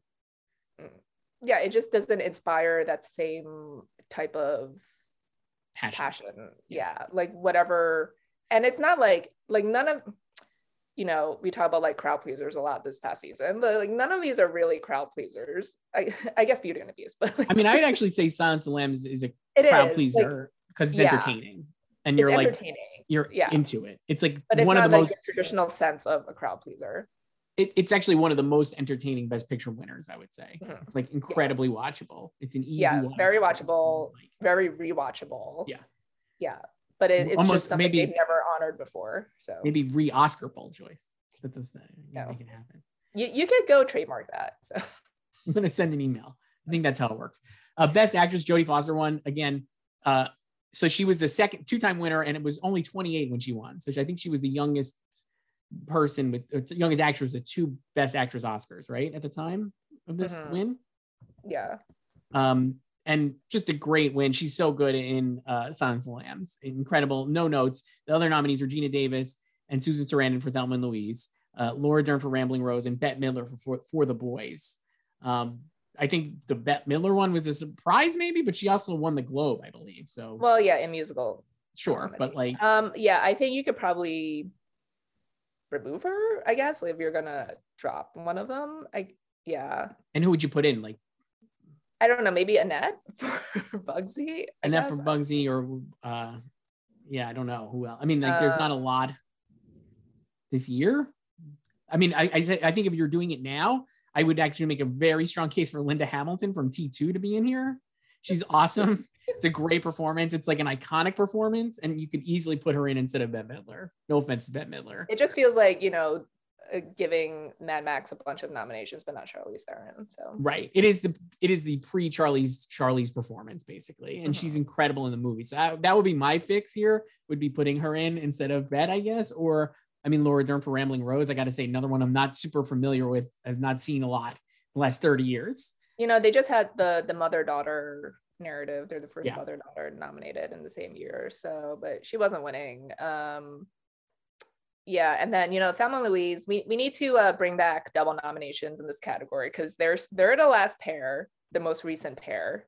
Yeah, it just doesn't inspire that same type of passion. Yeah, like whatever. And it's not like none of, you know, we talk about like crowd pleasers a lot this past season, but like none of these are really crowd pleasers. I guess Beauty and the Beast, but like, I mean, I'd actually say Silence of the Lambs is a crowd pleaser because it's entertaining, and you're like into it. It's like one of the most traditional sense of a crowd pleaser. It's actually one of the most entertaining Best Picture winners, I would say. Mm-hmm. It's like incredibly watchable. It's an easy one. Very watchable, very rewatchable. Yeah. But it's almost just something maybe they've never honored before. So maybe re-Oscarable, Joyce. That does that. No. Make it happen. You could go trademark that. So I'm gonna send an email. I think that's how it works. Best actress, Jodie Foster won again. So she was the second 2-time winner, and it was only 28 when she won. So I think she was the youngest person with youngest actress, the two best actress Oscars, right, at the time of this win. Yeah. And just a great win. She's so good in Silence of the Lambs. Incredible. No notes. The other nominees, Regina Davis and Susan Sarandon for Thelma and Louise, Laura Dern for Rambling Rose, and Bette Midler for The Boys. I think the Bette Midler one was a surprise maybe, but she also won the Globe, I believe. So, well, yeah, in musical. Sure, comedy. But like... yeah, I think you could probably remove her, I guess, if you're going to drop one of them. Yeah. And who would you put in? Like, I don't know, maybe Annette for Bugsy. Annette for Bugsy, or yeah, I don't know who else. I mean, like, there's not a lot this year. I mean, I think if you're doing it now, I would actually make a very strong case for Linda Hamilton from T2 to be in here. She's awesome. It's a great performance. It's like an iconic performance, and you could easily put her in instead of Bette Midler. No offense to Bette Midler. It just feels like, you know, giving Mad Max a bunch of nominations, but not Charlize Theron. So right, it is the pre-Charlie's performance basically, and she's incredible in the movie. So that would be my fix here. Would be putting her in instead of Bette, I guess, or I mean Laura Dern for Rambling Rose. I got to say, another one I'm not super familiar with. I've not seen a lot in the last 30 years. You know, they just had the mother-daughter narrative. They're the first mother-daughter nominated in the same year or so, but she wasn't winning. Yeah, and then, you know, Thelma and Louise, we need to bring back double nominations in this category, because they're the last pair, the most recent pair,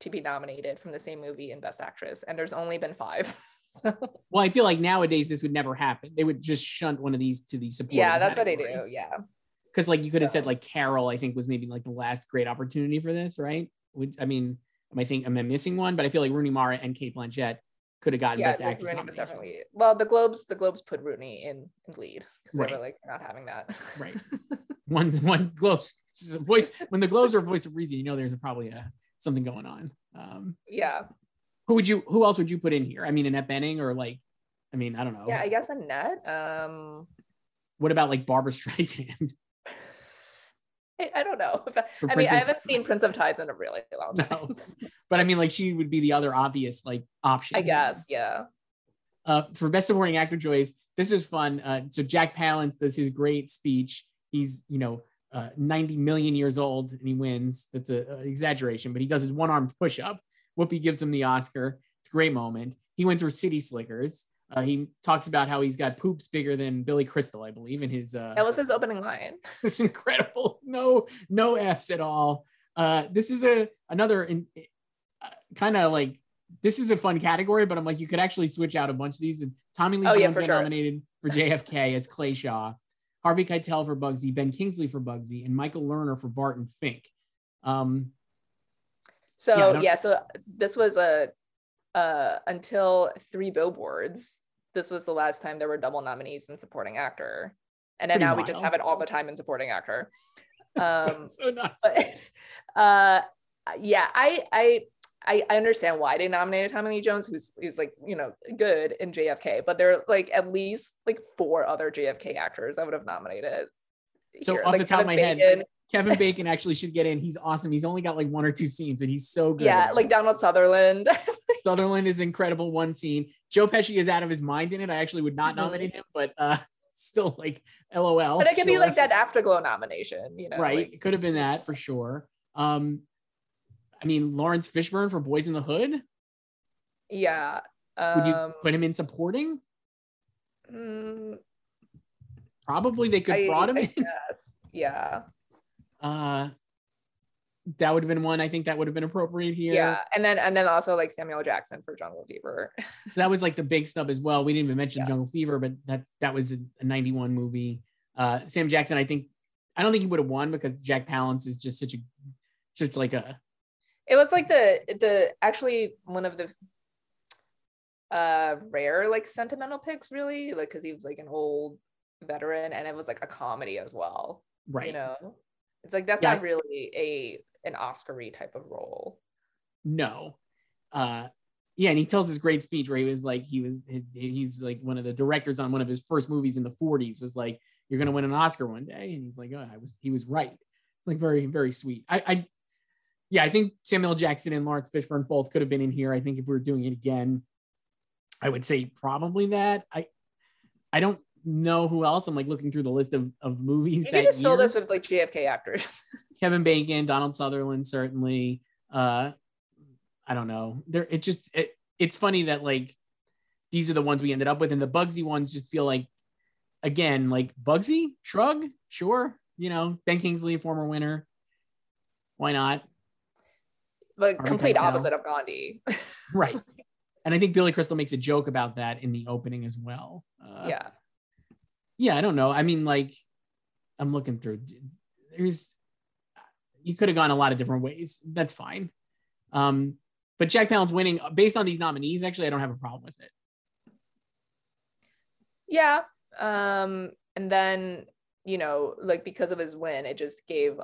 to be nominated from the same movie in Best Actress, and there's only been 5. So. Well, I feel like nowadays this would never happen. They would just shunt one of these to the supporting category. Yeah, that's what they do, yeah. Because, like, you could have said, like, Carol, I think, was maybe, like, the last great opportunity for this, right? I mean, am I missing one? But I feel like Rooney Mara and Cate Blanchett could have gotten Best Actress nomination. Well, the Globes put Rooney in lead, because they were like, not having that. Right. One Globes voice, when the Globes are voice of reason, you know, there's probably something going on. Yeah. Who else would you put in here? I mean, Annette Bening, or like, I mean, I don't know. Yeah, I guess Annette. What about like Barbara Streisand? I don't know. I haven't seen Prince of Tides in a really long time. No. But I mean, like, she would be the other obvious like option, I guess. Yeah. For Best Supporting Actor, Joyce, this was fun. So Jack Palance does his great speech. He's, you know, 90 million years old, and he wins. That's an exaggeration, but he does his one-armed push-up. Whoopi gives him the Oscar. It's a great moment. He wins for City Slickers. He talks about how he's got poops bigger than Billy Crystal, I believe, in his... that was his opening line. This incredible, no Fs at all. This is this is a fun category, but I'm like, you could actually switch out a bunch of these. And Tommy Lee Jones got nominated for JFK as Clay Shaw, Harvey Keitel for Bugsy, Ben Kingsley for Bugsy, and Michael Lerner for Barton Fink. So this was until Three Billboards, this was the last time there were double nominees in supporting actor, and then now we just have it all the time in supporting actor. So nuts. But, yeah, I understand why they nominated Tommy Lee Jones, who's like, you know, good in JFK, but there are like at least like 4 other JFK actors I would have nominated. So here, off like the top of my head, Kevin Bacon actually should get in. He's awesome. He's only got like 1 or 2 scenes, and he's so good. Yeah, like Donald Sutherland. Sutherland is incredible. 1 scene. Joe Pesci is out of his mind in it. I actually would not nominate him, but still like LOL. But it could be like that Afterglow nomination, you know? Right. Like, it could have been that for sure. I mean, Lawrence Fishburne for Boys in the Hood. Yeah. Would you put him in supporting? Probably they could fraud him. Yes. Yeah. That would have been one. I think that would have been appropriate here. Yeah, and then also like Samuel Jackson for Jungle Fever. That was like the big snub as well. We didn't even mention Jungle Fever, but that was a 91 movie. Sam Jackson, I don't think he would have won, because Jack Palance is just such a, just like a. It was like the actually one of the rare like sentimental picks, really, like, because he was like an old veteran, and it was like a comedy as well, right? You know. It's like, that's not really an Oscar-y type of role. No. Yeah, and he tells his great speech where he was like, he's like one of the directors on one of his first movies in the 40s was like, you're going to win an Oscar one day. And he's like, oh, he was right. It's like very, very sweet. I think Samuel Jackson and Lawrence Fishburne both could have been in here. I think if we were doing it again, I would say probably that. I don't know who else. I'm like looking through the list of movies. You just fill this with like JFK actors. Kevin Bacon, Donald Sutherland, certainly. I don't know. There, it's funny that like these are the ones we ended up with, and the Bugsy ones just feel like, again, like Bugsy, shrug, sure, you know, Ben Kingsley, former winner, why not? The complete opposite of Gandhi, right? And I think Billy Crystal makes a joke about that in the opening as well. I don't know. I mean, like, I'm looking through. You could have gone a lot of different ways. That's fine. But Jack Palance winning based on these nominees, actually, I don't have a problem with it. Yeah. And then, you know, like because of his win, it just gave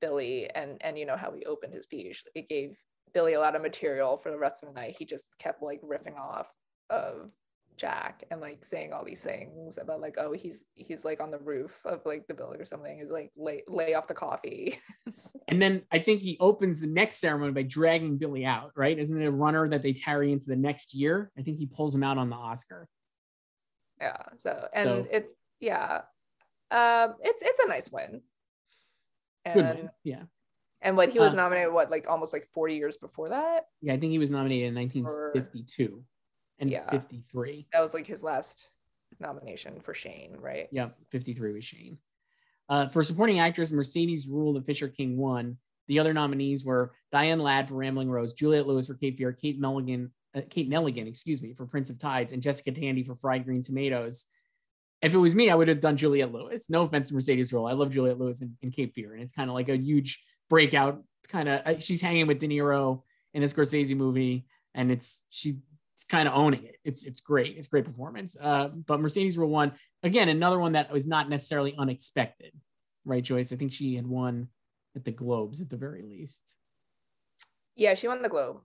Billy and you know how he opened his speech, it gave Billy a lot of material for the rest of the night. He just kept like riffing off of Jack and like saying all these things about like, oh, he's like on the roof of like the building or something. He's like, lay off the coffee. And then I think he opens the next ceremony by dragging Billy out, right? Isn't it a runner that they carry into the next year? I think he pulls him out on the Oscar. Yeah. So. It's, yeah. It's a nice win. And good win. Yeah. And what he was nominated, almost like 40 years before that? Yeah, I think he was nominated in 1952 and 53. That was like his last nomination for Shane, right? Yeah, 53 was Shane. For supporting actress, Mercedes Rule, The Fisher King won. The other nominees were Diane Ladd for Rambling Rose, Juliette Lewis for Cape Fear, Kate Nelligan, for Prince of Tides, and Jessica Tandy for Fried Green Tomatoes. If it was me, I would have done Juliette Lewis. No offense to Mercedes Rule. I love Juliette Lewis in Cape Fear, and it's kind of like a huge breakout kind of, she's hanging with De Niro in a Scorsese movie, and she's kind of owning it. It's great. It's a great performance. But Mercedes Rule won. Again, another one that was not necessarily unexpected, right, Joyce? I think she had won at the Globes at the very least. Yeah, she won the Globe.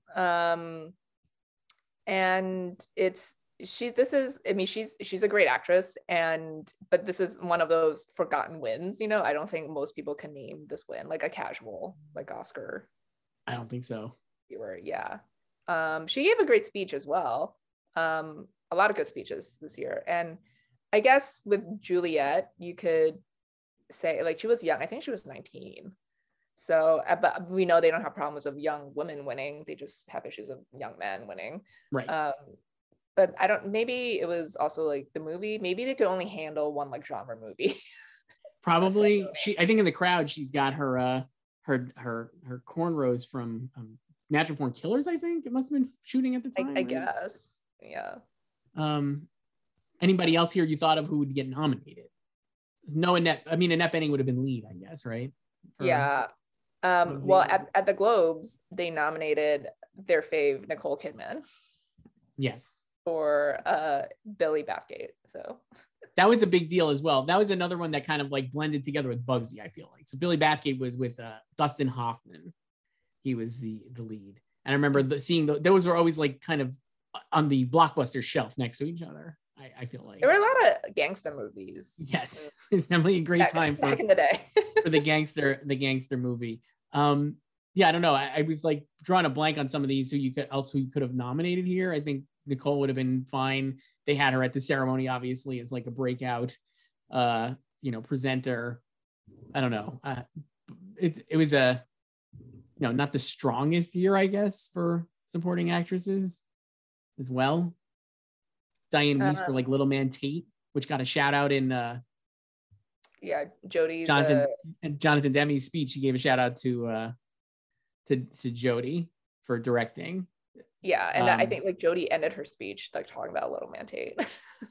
And she's a great actress, but this is one of those forgotten wins, you know. I don't think most people can name this win like a casual like Oscar. I don't think so. She gave a great speech as well. A lot of good speeches this year, and I guess with Juliette you could say like she was young. I think she was 19. So, but we know they don't have problems of young women winning. They just have issues of young men winning. Right. But I don't, maybe it was also like the movie, maybe they could only handle one like genre movie. Probably. I think in the crowd, she's got her cornrows from Natural Born Killers. I think it must've been shooting at the time. I guess. Yeah. Anybody else here you thought of who would get nominated? No, Annette Bening would have been lead, I guess. Right. Well, at the Globes, they nominated their fave Nicole Kidman. Yes. For Billy Bathgate. So that was a big deal as well. That was another one that kind of like blended together with Bugsy, I feel like. So Billy Bathgate was with Dustin Hoffman. He was the lead. And I remember those were always like kind of on the Blockbuster shelf next to each other. I feel like there were a lot of gangster movies. Yes, it's definitely a great time back in the day for the gangster movie. I don't know. I was like drawing a blank on some of these who you could have nominated here. I think Nicole would have been fine. They had her at the ceremony, obviously, as like a breakout, presenter. I don't know. It was not the strongest year, I guess, for supporting actresses as well. Diane Weiss for like Little Man Tate, which got a shout out in Jodie's Jonathan Demme's speech. He gave a shout out to Jodie for directing. Yeah, and I think like Jodie ended her speech like talking about Little Man Tate.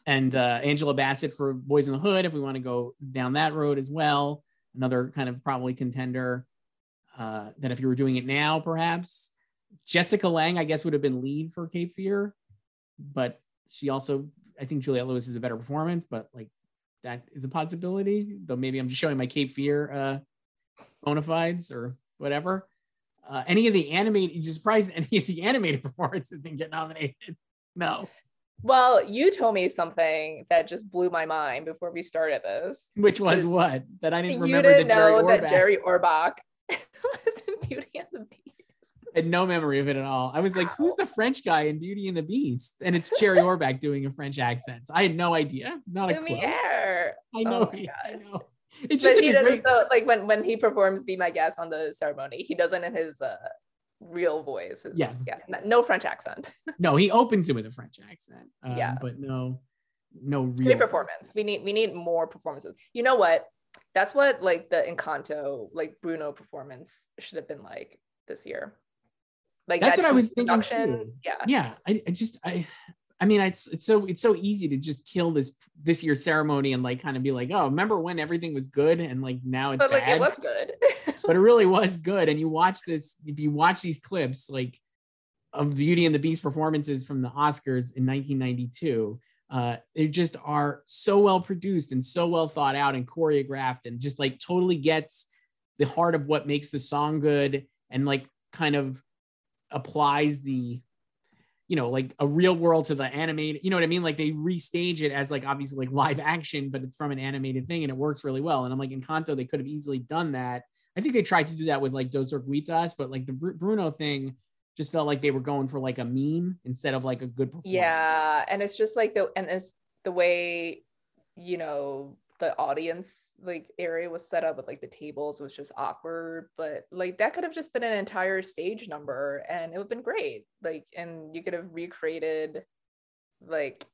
And Angela Bassett for Boys in the Hood, if we want to go down that road as well, another kind of probably contender that if you were doing it now, perhaps Jessica Lange, I guess, would have been lead for Cape Fear, but she also, I think Juliette Lewis is a better performance, but like that is a possibility, though maybe I'm just showing my Cape Fear bona fides or whatever. You surprised any of the animated performances didn't get nominated? No. Well, you told me something that just blew my mind before we started this. Which was what? That I didn't remember. You didn't know that Jerry Orbach was in Beauty and the Beast. and no memory of it at all. I was like, who's the French guy in Beauty and the Beast? And it's Jerry Orbach doing a French accent. I had no idea. Not a clue. I know. Oh yeah, I know. It's just great... though, like when he performs "Be My Guest" on the ceremony, he does it in his real voice. Yes. Yeah. No French accent. No, he opens it with a French accent. Yeah. But no real. Great performance. We need more performances. You know what? That's what like the Encanto, like Bruno performance should have been like this year. Like that's what I was thinking too. Yeah. Yeah. I mean, it's so easy to just kill this year's ceremony and like kind of be like, oh, remember when everything was good and like now it's bad. It was good. But it really was good. And if you watch these clips like of Beauty and the Beast performances from the Oscars in 1992, they just are so well produced and so well thought out and choreographed and just like totally gets the heart of what makes the song good and like kind of applies the, you know, like a real world to the animated, you know what I mean? Like they restage it as like, obviously like live action, but it's from an animated thing and it works really well. And I'm like, Encanto, they could have easily done that. I think they tried to do that with like Dos Orguitas, but like the Bruno thing just felt like they were going for like a meme instead of like a good performance. Yeah. And it's just like the way, you know, the audience like area was set up with like the tables was just awkward, but like that could have just been an entire stage number and it would have been great. Like, and you could have recreated like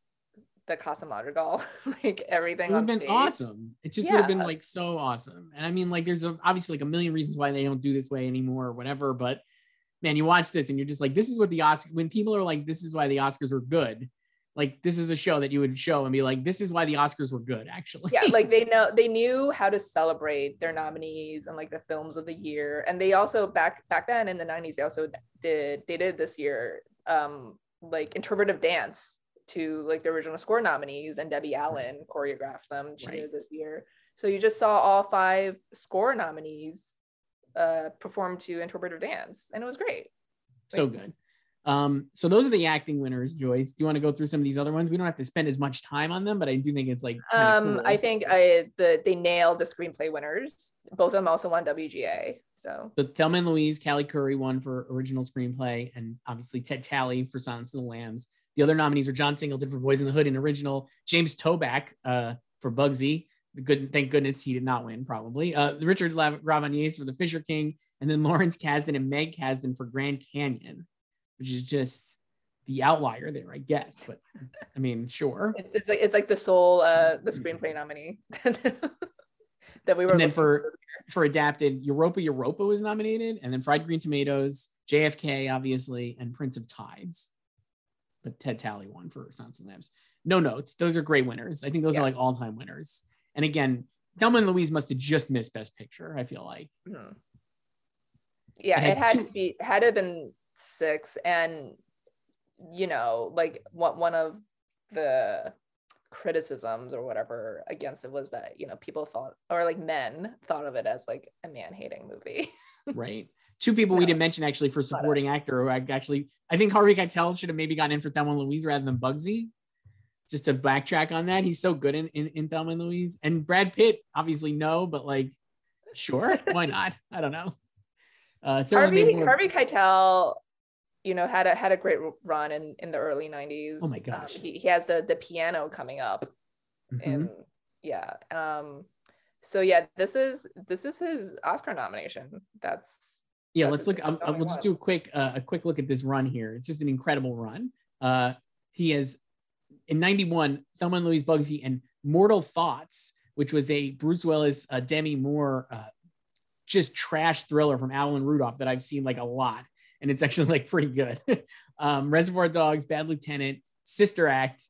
the Casa Madrigal, like everything on stage. It would have been awesome. It just would have been like so awesome. And I mean, like there's obviously like a million reasons why they don't do this way anymore or whatever, but man, you watch this and you're just like, this is what the Oscars, when people are like, this is why the Oscars were good. Like, this is a show that you would show and be like, this is why the Oscars were good, actually. Yeah, like they knew how to celebrate their nominees and like the films of the year. And they also back then in the 90s, they also did this year, like interpretive dance to like the original score nominees, and Debbie Allen choreographed them. She did this year. So you just saw all 5 score nominees perform to interpretive dance. And it was great. So good. So those are the acting winners, Joyce. Do you want to go through some of these other ones? We don't have to spend as much time on them, but I do think it's like cool. I think they nailed the screenplay winners. Both of them also won WGA. So Thelma and Louise, Callie Curry won for original screenplay, and obviously Ted Talley for Silence of the Lambs. The other nominees were John Singleton for Boys in the Hood and original, James Toback for Bugsy. Thank goodness he did not win, probably. Richard Ravanies for The Fisher King, and then Lawrence Kasdan and Meg Kasdan for Grand Canyon, which is just the outlier there, I guess. But I mean, sure. It's like the sole, the screenplay nominee that we were. And then for adapted, Europa was nominated, and then Fried Green Tomatoes, JFK, obviously, and Prince of Tides. But Ted Talley won for Silence of the Lambs. No notes. Those are great winners. I think those are like all-time winners. And again, Thelma and Louise must have just missed Best Picture, I feel like. Mm-hmm. Yeah, it had to have been 6, and you know, like one of the criticisms or whatever against it was that, you know, people thought, or like men thought of it as like a man-hating movie. Right. 2 people we didn't mention actually for supporting actor, who I think Harvey Keitel should have maybe gotten in for Thelma and Louise rather than Bugsy. Just to backtrack on that, he's so good in Thelma and Louise. And Brad Pitt, obviously no, but like sure, why not? I don't know. Harvey Keitel, you know, had a great run in the early 90s. Oh my gosh. He has the piano coming up. Mm-hmm. And this is his Oscar nomination. Let's look. We'll just do a quick look at this run here. It's just an incredible run. He has in 91 Thelma and Louise, Bugsy, and Mortal Thoughts, which was a Bruce Willis, Demi Moore, just trash thriller from Alan Rudolph that I've seen like a lot. And it's actually like pretty good. Reservoir Dogs, Bad Lieutenant, Sister Act.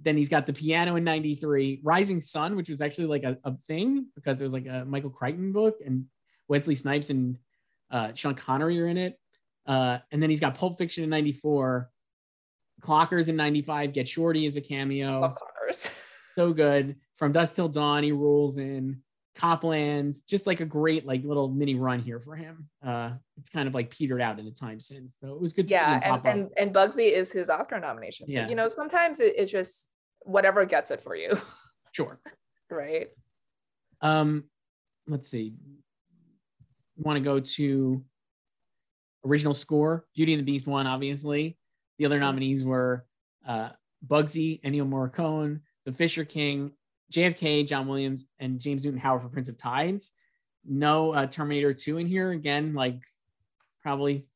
Then he's got the piano in 93, Rising Sun, which was actually like a thing because it was like a Michael Crichton book, and Wesley Snipes and Sean Connery are in it. And then he's got Pulp Fiction in 94, Clockers in 95, Get Shorty is a cameo. Love Clockers. So good. From Dusk Till Dawn, he rolls in. Copland, just like a great like little mini run here for him. It's kind of like petered out in the time since, so it was good to see him pop up. And Bugsy is his Oscar nomination, so you know, sometimes it's just whatever gets it for you. Sure. Right. Let's see, want to go to original score. Beauty and the Beast won, obviously. The other nominees were Bugsy, Ennio Morricone, The Fisher King, JFK, John Williams, and James Newton Howard for Prince of Tides. No Terminator 2 in here. Again, like, probably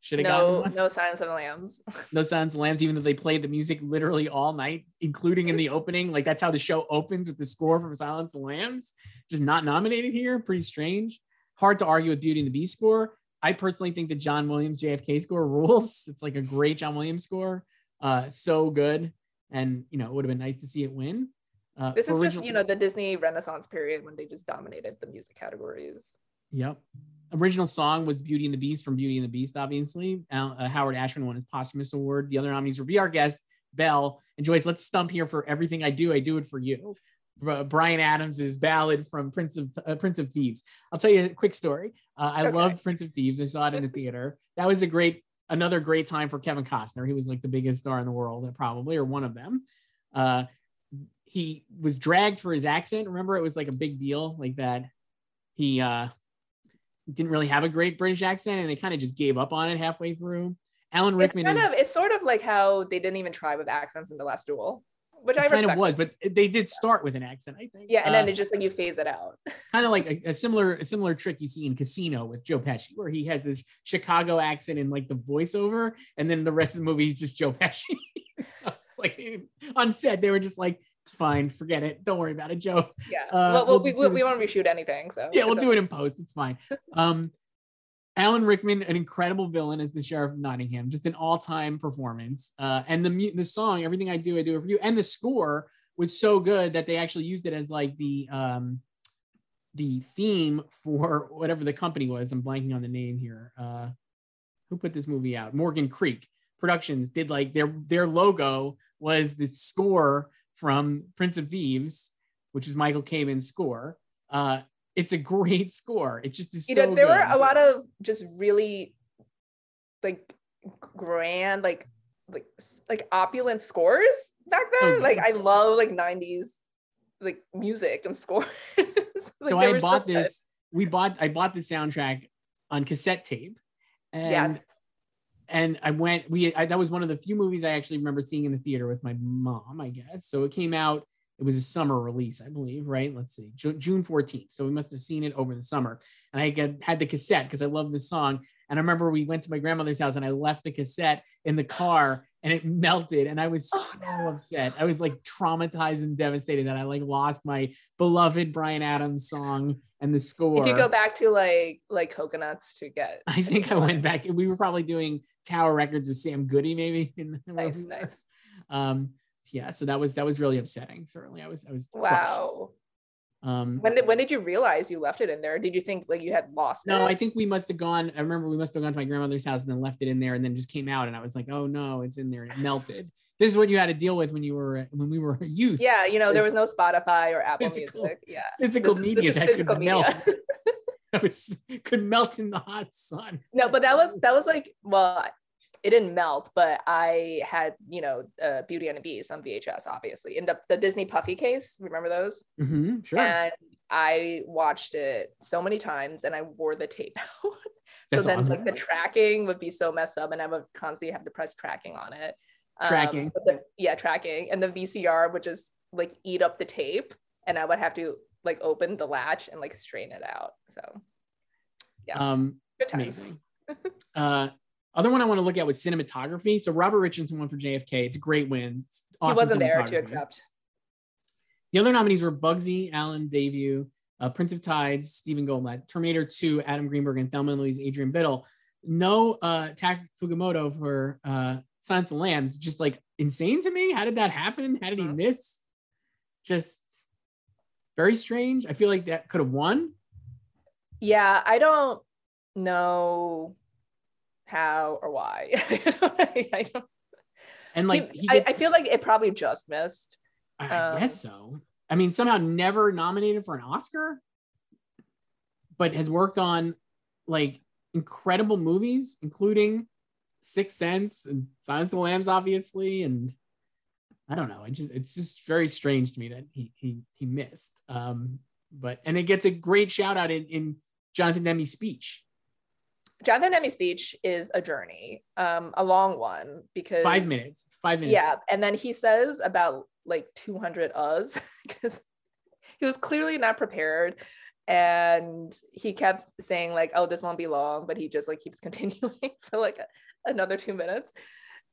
should have gotten one. No Silence of the Lambs. No Silence of the Lambs, even though they played the music literally all night, including in the opening. Like, that's how the show opens, with the score from Silence of the Lambs. Just not nominated here. Pretty strange. Hard to argue with Beauty and the Beast score. I personally think the John Williams JFK score rules. It's like a great John Williams score. So good. And, you know, it would have been nice to see it win. This is just, you know, the Disney Renaissance period when they just dominated the music categories. Yep. Original song was Beauty and the Beast from Beauty and the Beast, obviously. Howard Ashman won his posthumous award. The other nominees were Be Our Guest, Belle, and Joyce. Let's stump here for Everything I Do It For You. Brian Adams' ballad from Prince of Thieves. I'll tell you a quick story. I loved Prince of Thieves. I saw it in the theater. That was another great time for Kevin Costner. He was like the biggest star in the world, probably, or one of them. He was dragged for his accent. Remember, it was like a big deal, like that he didn't really have a great British accent, and they kind of just gave up on it halfway through. Alan Rickman it's sort of like how they didn't even try with accents in The Last Duel, which I kind of was, but they did start with an accent, I think. Yeah, and then it's just like you phase it out. Kind of like a similar trick you see in Casino with Joe Pesci, where he has this Chicago accent in like the voiceover, and then the rest of the movie is just Joe Pesci. Like on set, they were just like, "It's fine, forget it, don't worry about it, Joe." Yeah, we won't reshoot anything, so yeah, we'll do it in post. It's fine. Alan Rickman, an incredible villain as the Sheriff of Nottingham, just an all-time performance. And the song, Everything I Do It For You, and the score was so good that they actually used it as like the theme for whatever the company was. I'm blanking on the name here. Who put this movie out? Morgan Creek Productions did like their logo was the score from Prince of Thieves, which is Michael Kamen's score. It's a great score. It just is, you know, so there good. Were a lot of just really like grand, like opulent scores back then. Okay. Like I love like 90s like music and scores. I bought the soundtrack on cassette tape. And that was one of the few movies I actually remember seeing in the theater with my mom, I guess. So it came out. It was a summer release, I believe, right? Let's see, June 14th. So we must have seen it over the summer. And I had the cassette because I loved this song. And I remember we went to my grandmother's house and I left the cassette in the car and it melted. And I was so upset. I was like traumatized and devastated that I like lost my beloved Bryan Adams song and the score. Did you go back to like Coconuts to get? I think I went back. We were probably doing Tower Records with Sam Goody, maybe. Nice. Yeah, so that was really upsetting. Certainly, I was wow. When did you realize you left it in there? Did you think like you had lost it? No, I think we must have gone. I remember we must have gone to my grandmother's house and then left it in there, and then just came out, and I was like, oh no, it's in there, and it melted. This is what you had to deal with when we were a youth. Yeah, you know, there was no Spotify or Apple Music. Yeah, physical media that could melt. Could melt in the hot sun. No, but that was like, well, it didn't melt, but I had, you know, Beauty and the Beast on VHS, obviously. And the Disney Puffy case, remember those? Mm-hmm, sure. And I watched it so many times and I wore the tape out. So then awesome. Like the tracking would be so messed up and I would constantly have to press tracking on it. Tracking. And the VCR would just like eat up the tape and I would have to like open the latch and like strain it out. So yeah, good times. Amazing. Other one I want to look at was cinematography. So Robert Richardson won for JFK. It's a great win. Awesome. He wasn't there to accept. The other nominees were Bugsy, Alan Daviau, Prince of Tides, Stephen Goldblatt, Terminator 2, Adam Greenberg, and Thelma and Louise, Adrian Biddle. No Tak Fujimoto for Silence of the Lambs. Just like insane to me. How did that happen? How did he miss? Just very strange. I feel like that could have won. Yeah, I don't know how or why. I don't. And like I feel like it probably just missed. I guess so. I mean, somehow never nominated for an Oscar, but has worked on like incredible movies, including Sixth Sense and Silence of the Lambs, obviously. And I don't know. It's just very strange to me that he missed. But it gets a great shout out in Jonathan Demme's speech. Jonathan Demi's speech is a journey, a long one, because 5 minutes. 5 minutes. Yeah, and then he says about like 200 uhs because he was clearly not prepared, and he kept saying like, "Oh, this won't be long," but he just like keeps continuing for like another 2 minutes.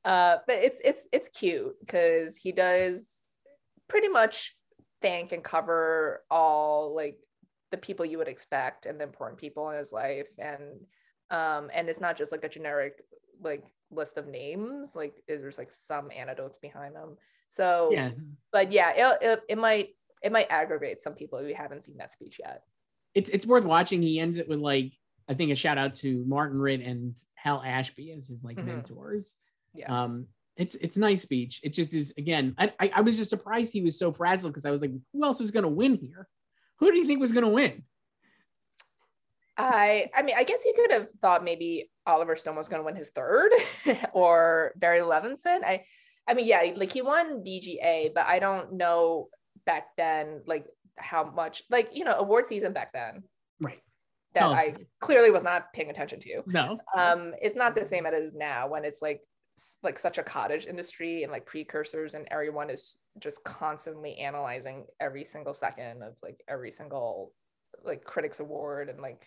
But it's cute because he does pretty much thank and cover all like the people you would expect and the important people in his life, and it's not just like a generic like list of names, like there's like some anecdotes behind them. So yeah, but yeah, it might aggravate some people who haven't seen that speech yet. It's worth watching. He ends it with like, I think, a shout out to Martin Ritt and Hal Ashby as his like mentors. Yeah. It's a nice speech. It just is, again, I was just surprised he was so frazzled, because I was like, who else was going to win here? Who do you think was going to win? I mean, I guess he could have thought maybe Oliver Stone was going to win his third or Barry Levinson. I mean, yeah, like he won DGA, but I don't know back then, like how much, like, you know, award season back then. Right. That I clearly was not paying attention to. No. It's not the same as it is now, when it's like such a cottage industry and like precursors, and everyone is just constantly analyzing every single second of like every single like critics award and like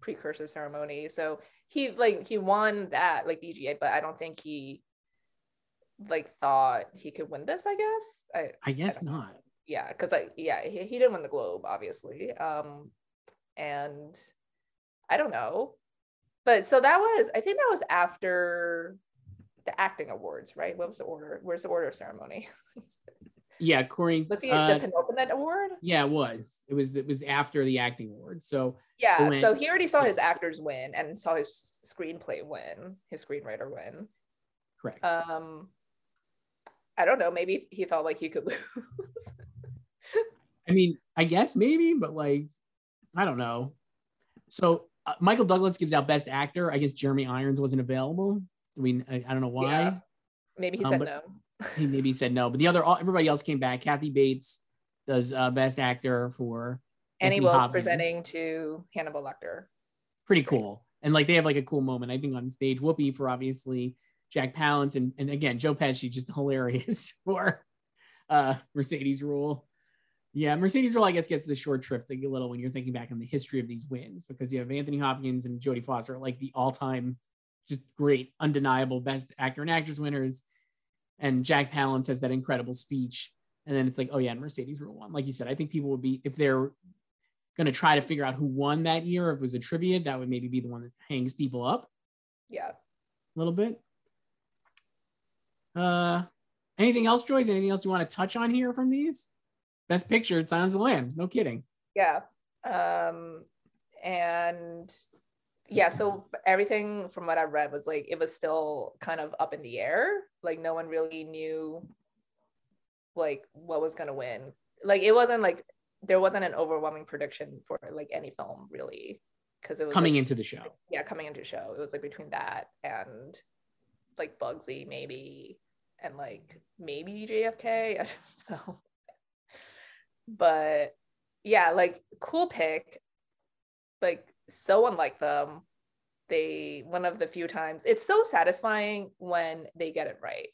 precursor ceremony. So he won that like BGA, but I don't think he like thought he could win this, I guess. I guess not. Yeah, because he didn't win the Globe, obviously. And I don't know, but so I think that was after the acting awards, right? What was the order? Where's the order of ceremony? Yeah, Corey. Was he the penultimate award? Yeah, it was. It was after the acting award. So yeah, so he already saw his actors win and saw his screenplay win, his screenwriter win. Correct. I don't know. Maybe he felt like he could lose. I mean, I guess maybe, but like, I don't know. So Michael Douglas gives out Best Actor. I guess Jeremy Irons wasn't available. I mean, I don't know why. Yeah. Maybe he said no. Maybe he said no. But everybody else came back. Kathy Bates does Best Actor for Annie Wilkes, presenting to Hannibal Lecter. Pretty cool. And like they have like a cool moment, I think, on stage. Whoopi for obviously Jack Palance, and again Joe Pesci, just hilarious for Mercedes Rule. Yeah, Mercedes Rule, I guess, gets the short trip a little when you're thinking back on the history of these wins, because you have Anthony Hopkins and Jodie Foster, like the all-time just great, undeniable Best Actor and Actress winners. And Jack Palance has that incredible speech. And then it's like, oh yeah, and Mercedes Rule won. Like you said, I think people would be, if they're going to try to figure out who won that year, if it was a trivia, that would maybe be the one that hangs people up. Yeah. A little bit. Anything else, Joyce? Anything else you want to touch on here from these? Best Picture, Silence of the Lambs. No kidding. Yeah. And yeah, so everything from what I read was like, it was still kind of up in the air. Like no one really knew like what was going to win. Like it wasn't like, there wasn't an overwhelming prediction for like any film really. Cause it was coming into the show. Yeah. Coming into the show. It was like between that and like Bugsy maybe, and like maybe JFK. So, but yeah, like cool pick, like, so unlike them. They, one of the few times, it's so satisfying when they get it right.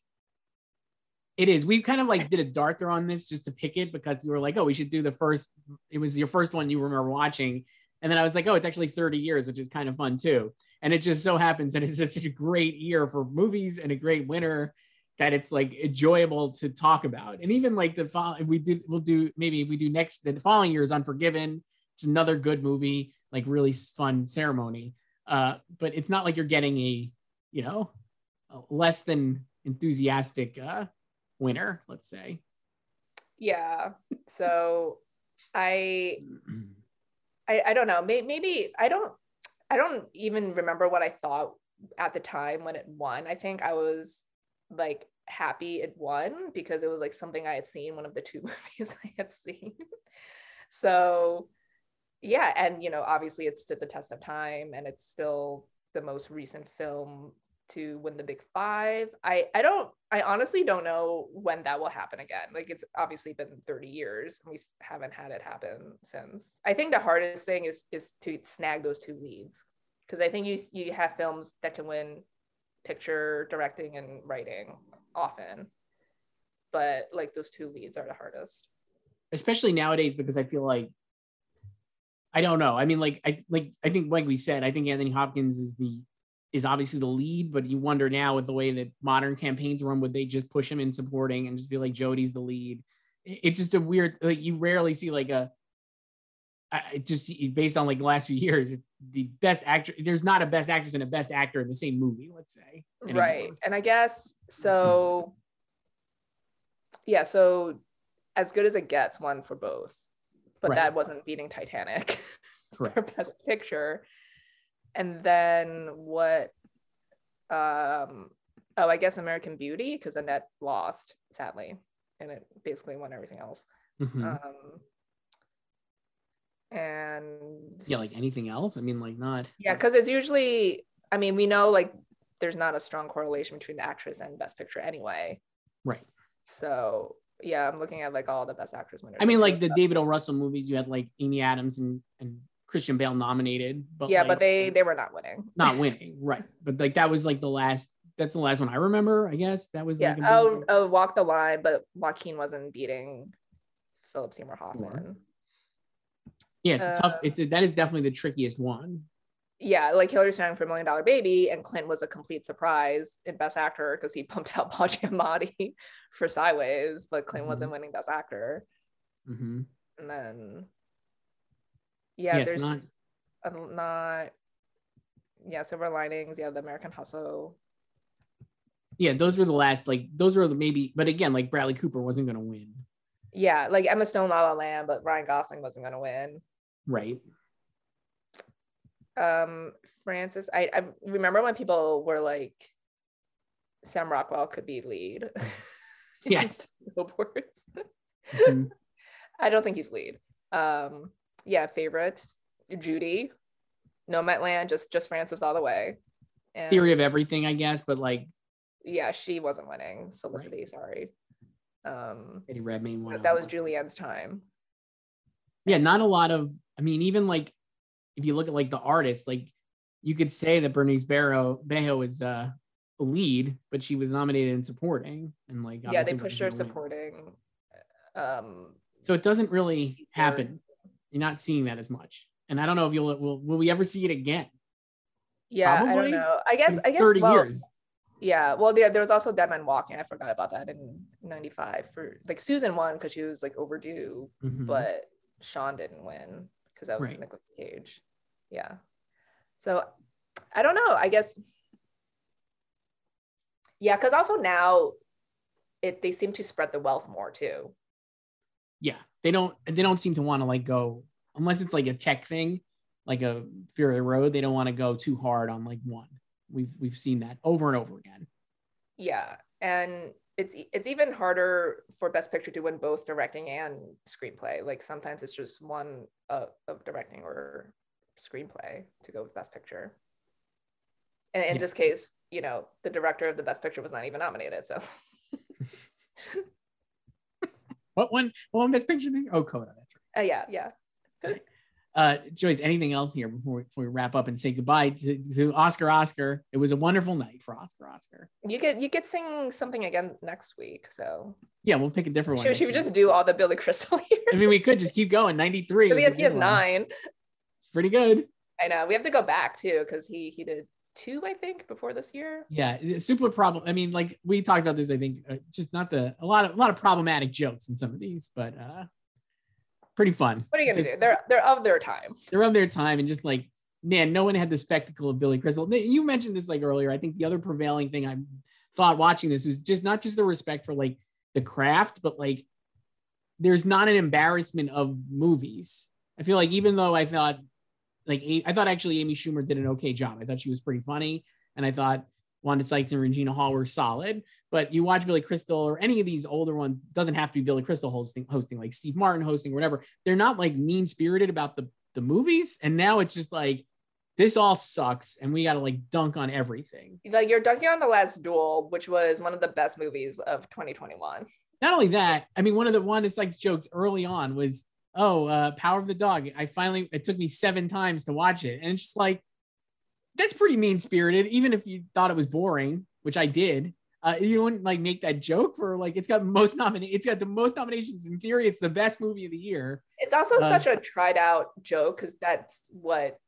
It is. We kind of like did a dart throw on this just to pick it, because we were like, oh, we should do the first, it was your first one you remember watching. And then I was like, oh, it's actually 30 years, which is kind of fun too. And it just so happens that it's just such a great year for movies and a great winner that it's like enjoyable to talk about. And even like the following year is Unforgiven. It's another good movie, like really fun ceremony. But it's not like you're getting a less than enthusiastic winner, let's say. Yeah. So I don't know. Maybe I don't even remember what I thought at the time when it won. I think I was like happy it won because it was like something I had seen, one of the two movies I had seen. So yeah, and you know, obviously it's stood the test of time, and it's still the most recent film to win the Big Five. I honestly don't know when that will happen again. Like it's obviously been 30 years, and we haven't had it happen since. I think the hardest thing is to snag those two leads. because I think you have films that can win picture, directing, and writing often, but like those two leads are the hardest, especially nowadays, because I feel like, I don't know, I mean, I think, like we said, I think Anthony Hopkins is obviously the lead, but you wonder now with the way that modern campaigns run, would they just push him in supporting and just be like, Jodie's the lead? It's just a weird, like, you rarely see like just based on like the last few years, the best actor, there's not a best actress and a best actor in the same movie, let's say. Anymore. Right. And I guess, so yeah, so as good as it gets, one for both, but right. That wasn't beating Titanic for best picture. And then what, I guess American Beauty, because Annette lost, sadly, and it basically won everything else. Mm-hmm. And yeah, like anything else, I mean, like not, yeah, because it's usually, I mean, we know like there's not a strong correlation between the actress and best picture anyway, right? So yeah, I'm looking at like all the best actress winners. I mean, like the David O. Russell movies, you had like Amy Adams and Christian Bale nominated, but yeah, like, but they were not winning right, but like that was like that's the last one I remember, I guess. That was yeah, like Walk the Line, but Joaquin wasn't beating Philip Seymour Hoffman. Sure. Yeah, it's tough. That is definitely the trickiest one. Yeah, like Hillary Swank for $1 Million Baby, and Clint was a complete surprise in Best Actor because he pumped out Paul Giamatti for Sideways, but Clint mm-hmm. wasn't winning Best Actor. Mm-hmm. And then, yeah there's not. Yeah, Silver Linings. Yeah, The American Hustle. Yeah, those were the last. Like those were the maybe, but again, like Bradley Cooper wasn't going to win. Yeah, like Emma Stone, La La Land, but Ryan Gosling wasn't going to win. Right. Francis, I remember when people were like, Sam Rockwell could be lead. Yes. Mm-hmm. I don't think he's lead. Yeah, favorites. Judy, Nomadland, just Francis all the way. And Theory of Everything, I guess, but like. Yeah, she wasn't winning. Felicity, right. Sorry. Eddie Redmayne won. That was Julianne's time. Yeah, not a lot of, I mean, even like if you look at like the artists, like you could say that Bernice Bejo is a lead, but she was nominated in supporting, and like yeah, they pushed her supporting. So it doesn't really happen. You're not seeing that as much, and I don't know if you'll will we ever see it again. Yeah, probably. I don't know. I guess 30 years. Yeah, well, there was also Dead Man Walking. I forgot about that in '95. For like Susan won because she was like overdue, mm-hmm. but Sean didn't win because that was right. Nicolas Cage. Yeah, so I don't know. I guess yeah, because also now they seem to spread the wealth more too. Yeah, they don't seem to want to like go unless it's like a tech thing, like a Fury Road. They don't want to go too hard on like one. We've seen that over and over again. Yeah, and it's even harder for Best Picture to win both directing and screenplay. Like sometimes it's just one of directing or screenplay to go with Best Picture. And in this case, you know, the director of the Best Picture was not even nominated. So what one Best Picture? Oh, Coda. That's right. Yeah. Joyce, anything else here before we wrap up and say goodbye to Oscar? It was a wonderful night for Oscar. You could sing something again next week, so. Yeah, we'll pick a different one. Should we just do all the Billy Crystal here? I mean, we could just keep going, 93. He has 9. It's pretty good. I know, we have to go back too, because he did 2, I think, before this year. Yeah, super problem. I mean, like we talked about this, I think, just not a lot of problematic jokes in some of these, but pretty fun. What are you gonna do? They're of their time. They're of their time, and just like, man, no one had the spectacle of Billy Crystal. You mentioned this like earlier. I think the other prevailing thing I thought watching this was just not just the respect for like the craft, but like there's not an embarrassment of movies. I feel like even though I thought like actually Amy Schumer did an okay job. I thought she was pretty funny, and I thought Wanda Sykes and Regina Hall were solid, but you watch Billy Crystal or any of these older ones, doesn't have to be Billy Crystal hosting like Steve Martin hosting or whatever. They're not like mean-spirited about the movies. And now it's just like, this all sucks and we got to like dunk on everything. Like you're dunking on The Last Duel, which was one of the best movies of 2021. Not only that, I mean, one of the Wanda Sykes jokes early on was, Power of the Dog. It took me 7 times to watch it. And it's just like, that's pretty mean-spirited, even if you thought it was boring, which I did. You wouldn't like make that joke for like, it's got the most nominations in theory. It's the best movie of the year. It's also such a tried out joke, because that's what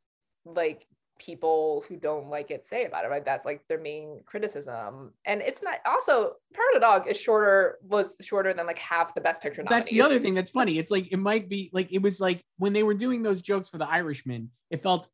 like people who don't like it say about it, right? That's like their main criticism. And it's not also Power of the Dog was shorter than like half the Best Picture nominees. That's the other thing that's funny. It's like, it might be like, it was like when they were doing those jokes for The Irishman, it felt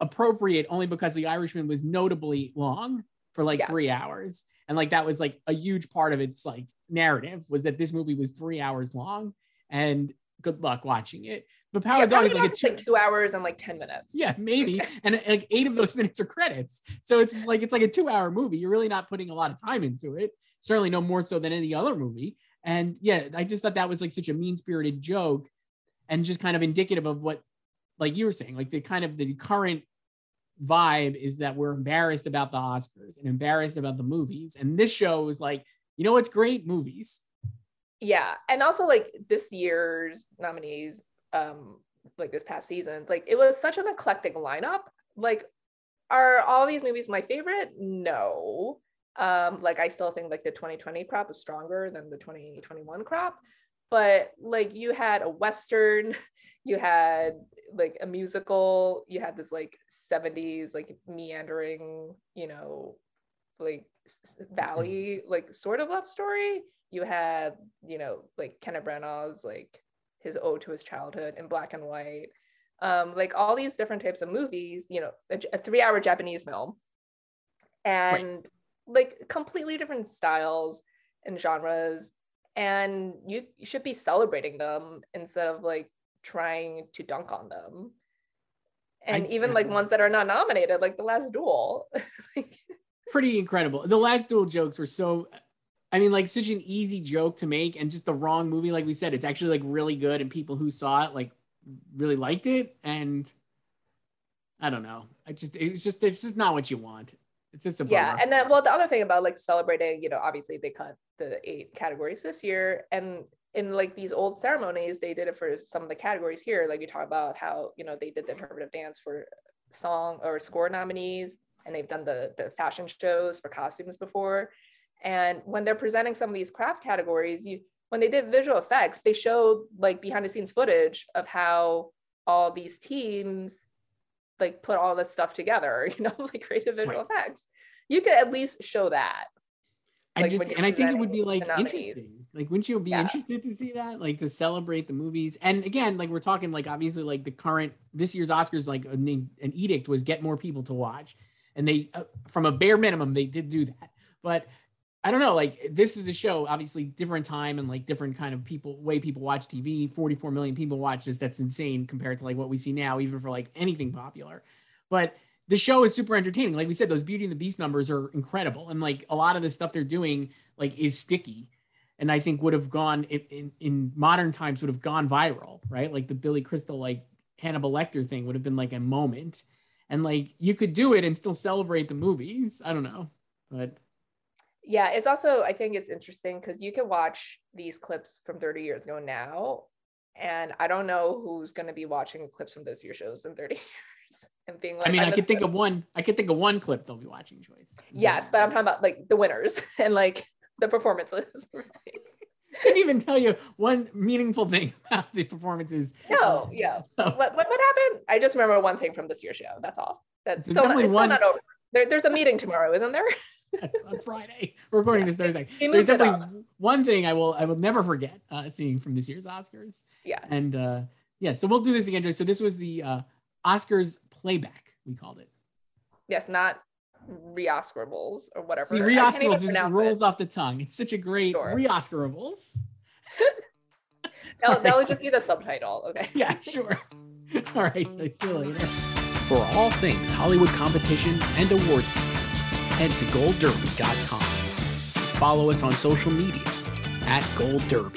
appropriate only because The Irishman was notably long for like 3 hours. And like, that was like a huge part of its like narrative, was that this movie was 3 hours long and good luck watching it. But Power of the Dog is like, like 2 hours and like 10 minutes. Yeah, maybe. And like 8 of those minutes are credits. So it's like a 2 hour movie. You're really not putting a lot of time into it. Certainly no more so than any other movie. And yeah, I just thought that was like such a mean-spirited joke and just kind of indicative of what, like you were saying, like the kind of the current vibe is that we're embarrassed about the Oscars and embarrassed about the movies, and this show is like, you know what's great? Movies. Yeah. And also like this year's nominees, like this past season, like it was such an eclectic lineup. Like, are all these movies my favorite? No. Like I still think like the 2020 crop is stronger than the 2021 crop, but like you had a Western, you had like a musical, you had this like 70s like meandering, you know, like valley like sort of love story, you had, you know, like Kenneth Branagh's like his ode to his childhood in black and white, like all these different types of movies, you know, a 3 hour Japanese film, and like completely different styles and genres, and you should be celebrating them instead of like trying to dunk on them. And even like ones that are not nominated, like The Last Duel. Pretty incredible. The Last Duel jokes were so, I mean, like such an easy joke to make, and just the wrong movie. Like we said, it's actually like really good, and people who saw it like really liked it. And I don't know, it's just not what you want. It's just a bummer. Yeah. And then, well, the other thing about like celebrating, you know, obviously they cut the 8 categories this year, and in like these old ceremonies, they did it for some of the categories here. Like you talk about how, you know, they did the interpretive dance for song or score nominees, and they've done the fashion shows for costumes before. And when they're presenting some of these craft categories, when they did visual effects, they showed like behind the scenes footage of how all these teams like put all this stuff together, you know, like creative visual effects. You could at least show that. I think it would be like interesting. Like, wouldn't you be interested to see that? Like to celebrate the movies. And again, like we're talking like obviously like the current this year's Oscars, like an edict was get more people to watch, and they from a bare minimum they did do that. But I don't know. Like this is a show, obviously different time and like different kind of way people watch TV. 44 million people watch this. That's insane compared to like what we see now, even for like anything popular. But the show is super entertaining. Like we said, those Beauty and the Beast numbers are incredible. And like a lot of the stuff they're doing like is sticky. And I think would have gone in modern times would have gone viral, right? Like the Billy Crystal, like Hannibal Lecter thing would have been like a moment. And like, you could do it and still celebrate the movies. I don't know, but. Yeah, it's also, I think it's interesting because you can watch these clips from 30 years ago now. And I don't know who's going to be watching clips from this year's shows in 30 years. And being like, I mean, I could think of one clip they'll be watching, Joyce. Yes, but I'm talking about like the winners and like the performances. Right? I couldn't even tell you one meaningful thing about the performances. No, yeah. So. What happened? I just remember one thing from this year's show. That's all. That's still not over. There's a meeting tomorrow, isn't there? Yes, on Friday. We're recording this Thursday. There's definitely one thing I will never forget seeing from this year's Oscars. Yeah. And so we'll do this again, Joyce. So this was the Oscars playback, we called it. Yes, not re-Oscarables or whatever. See, re-Oscarables just rolls off the tongue. It's such a great re-Oscarables. That would just be the subtitle. Okay. Yeah, sure. All right. See you later. For all things Hollywood competition and awards season, head to goldderby.com. Follow us on social media at goldderby.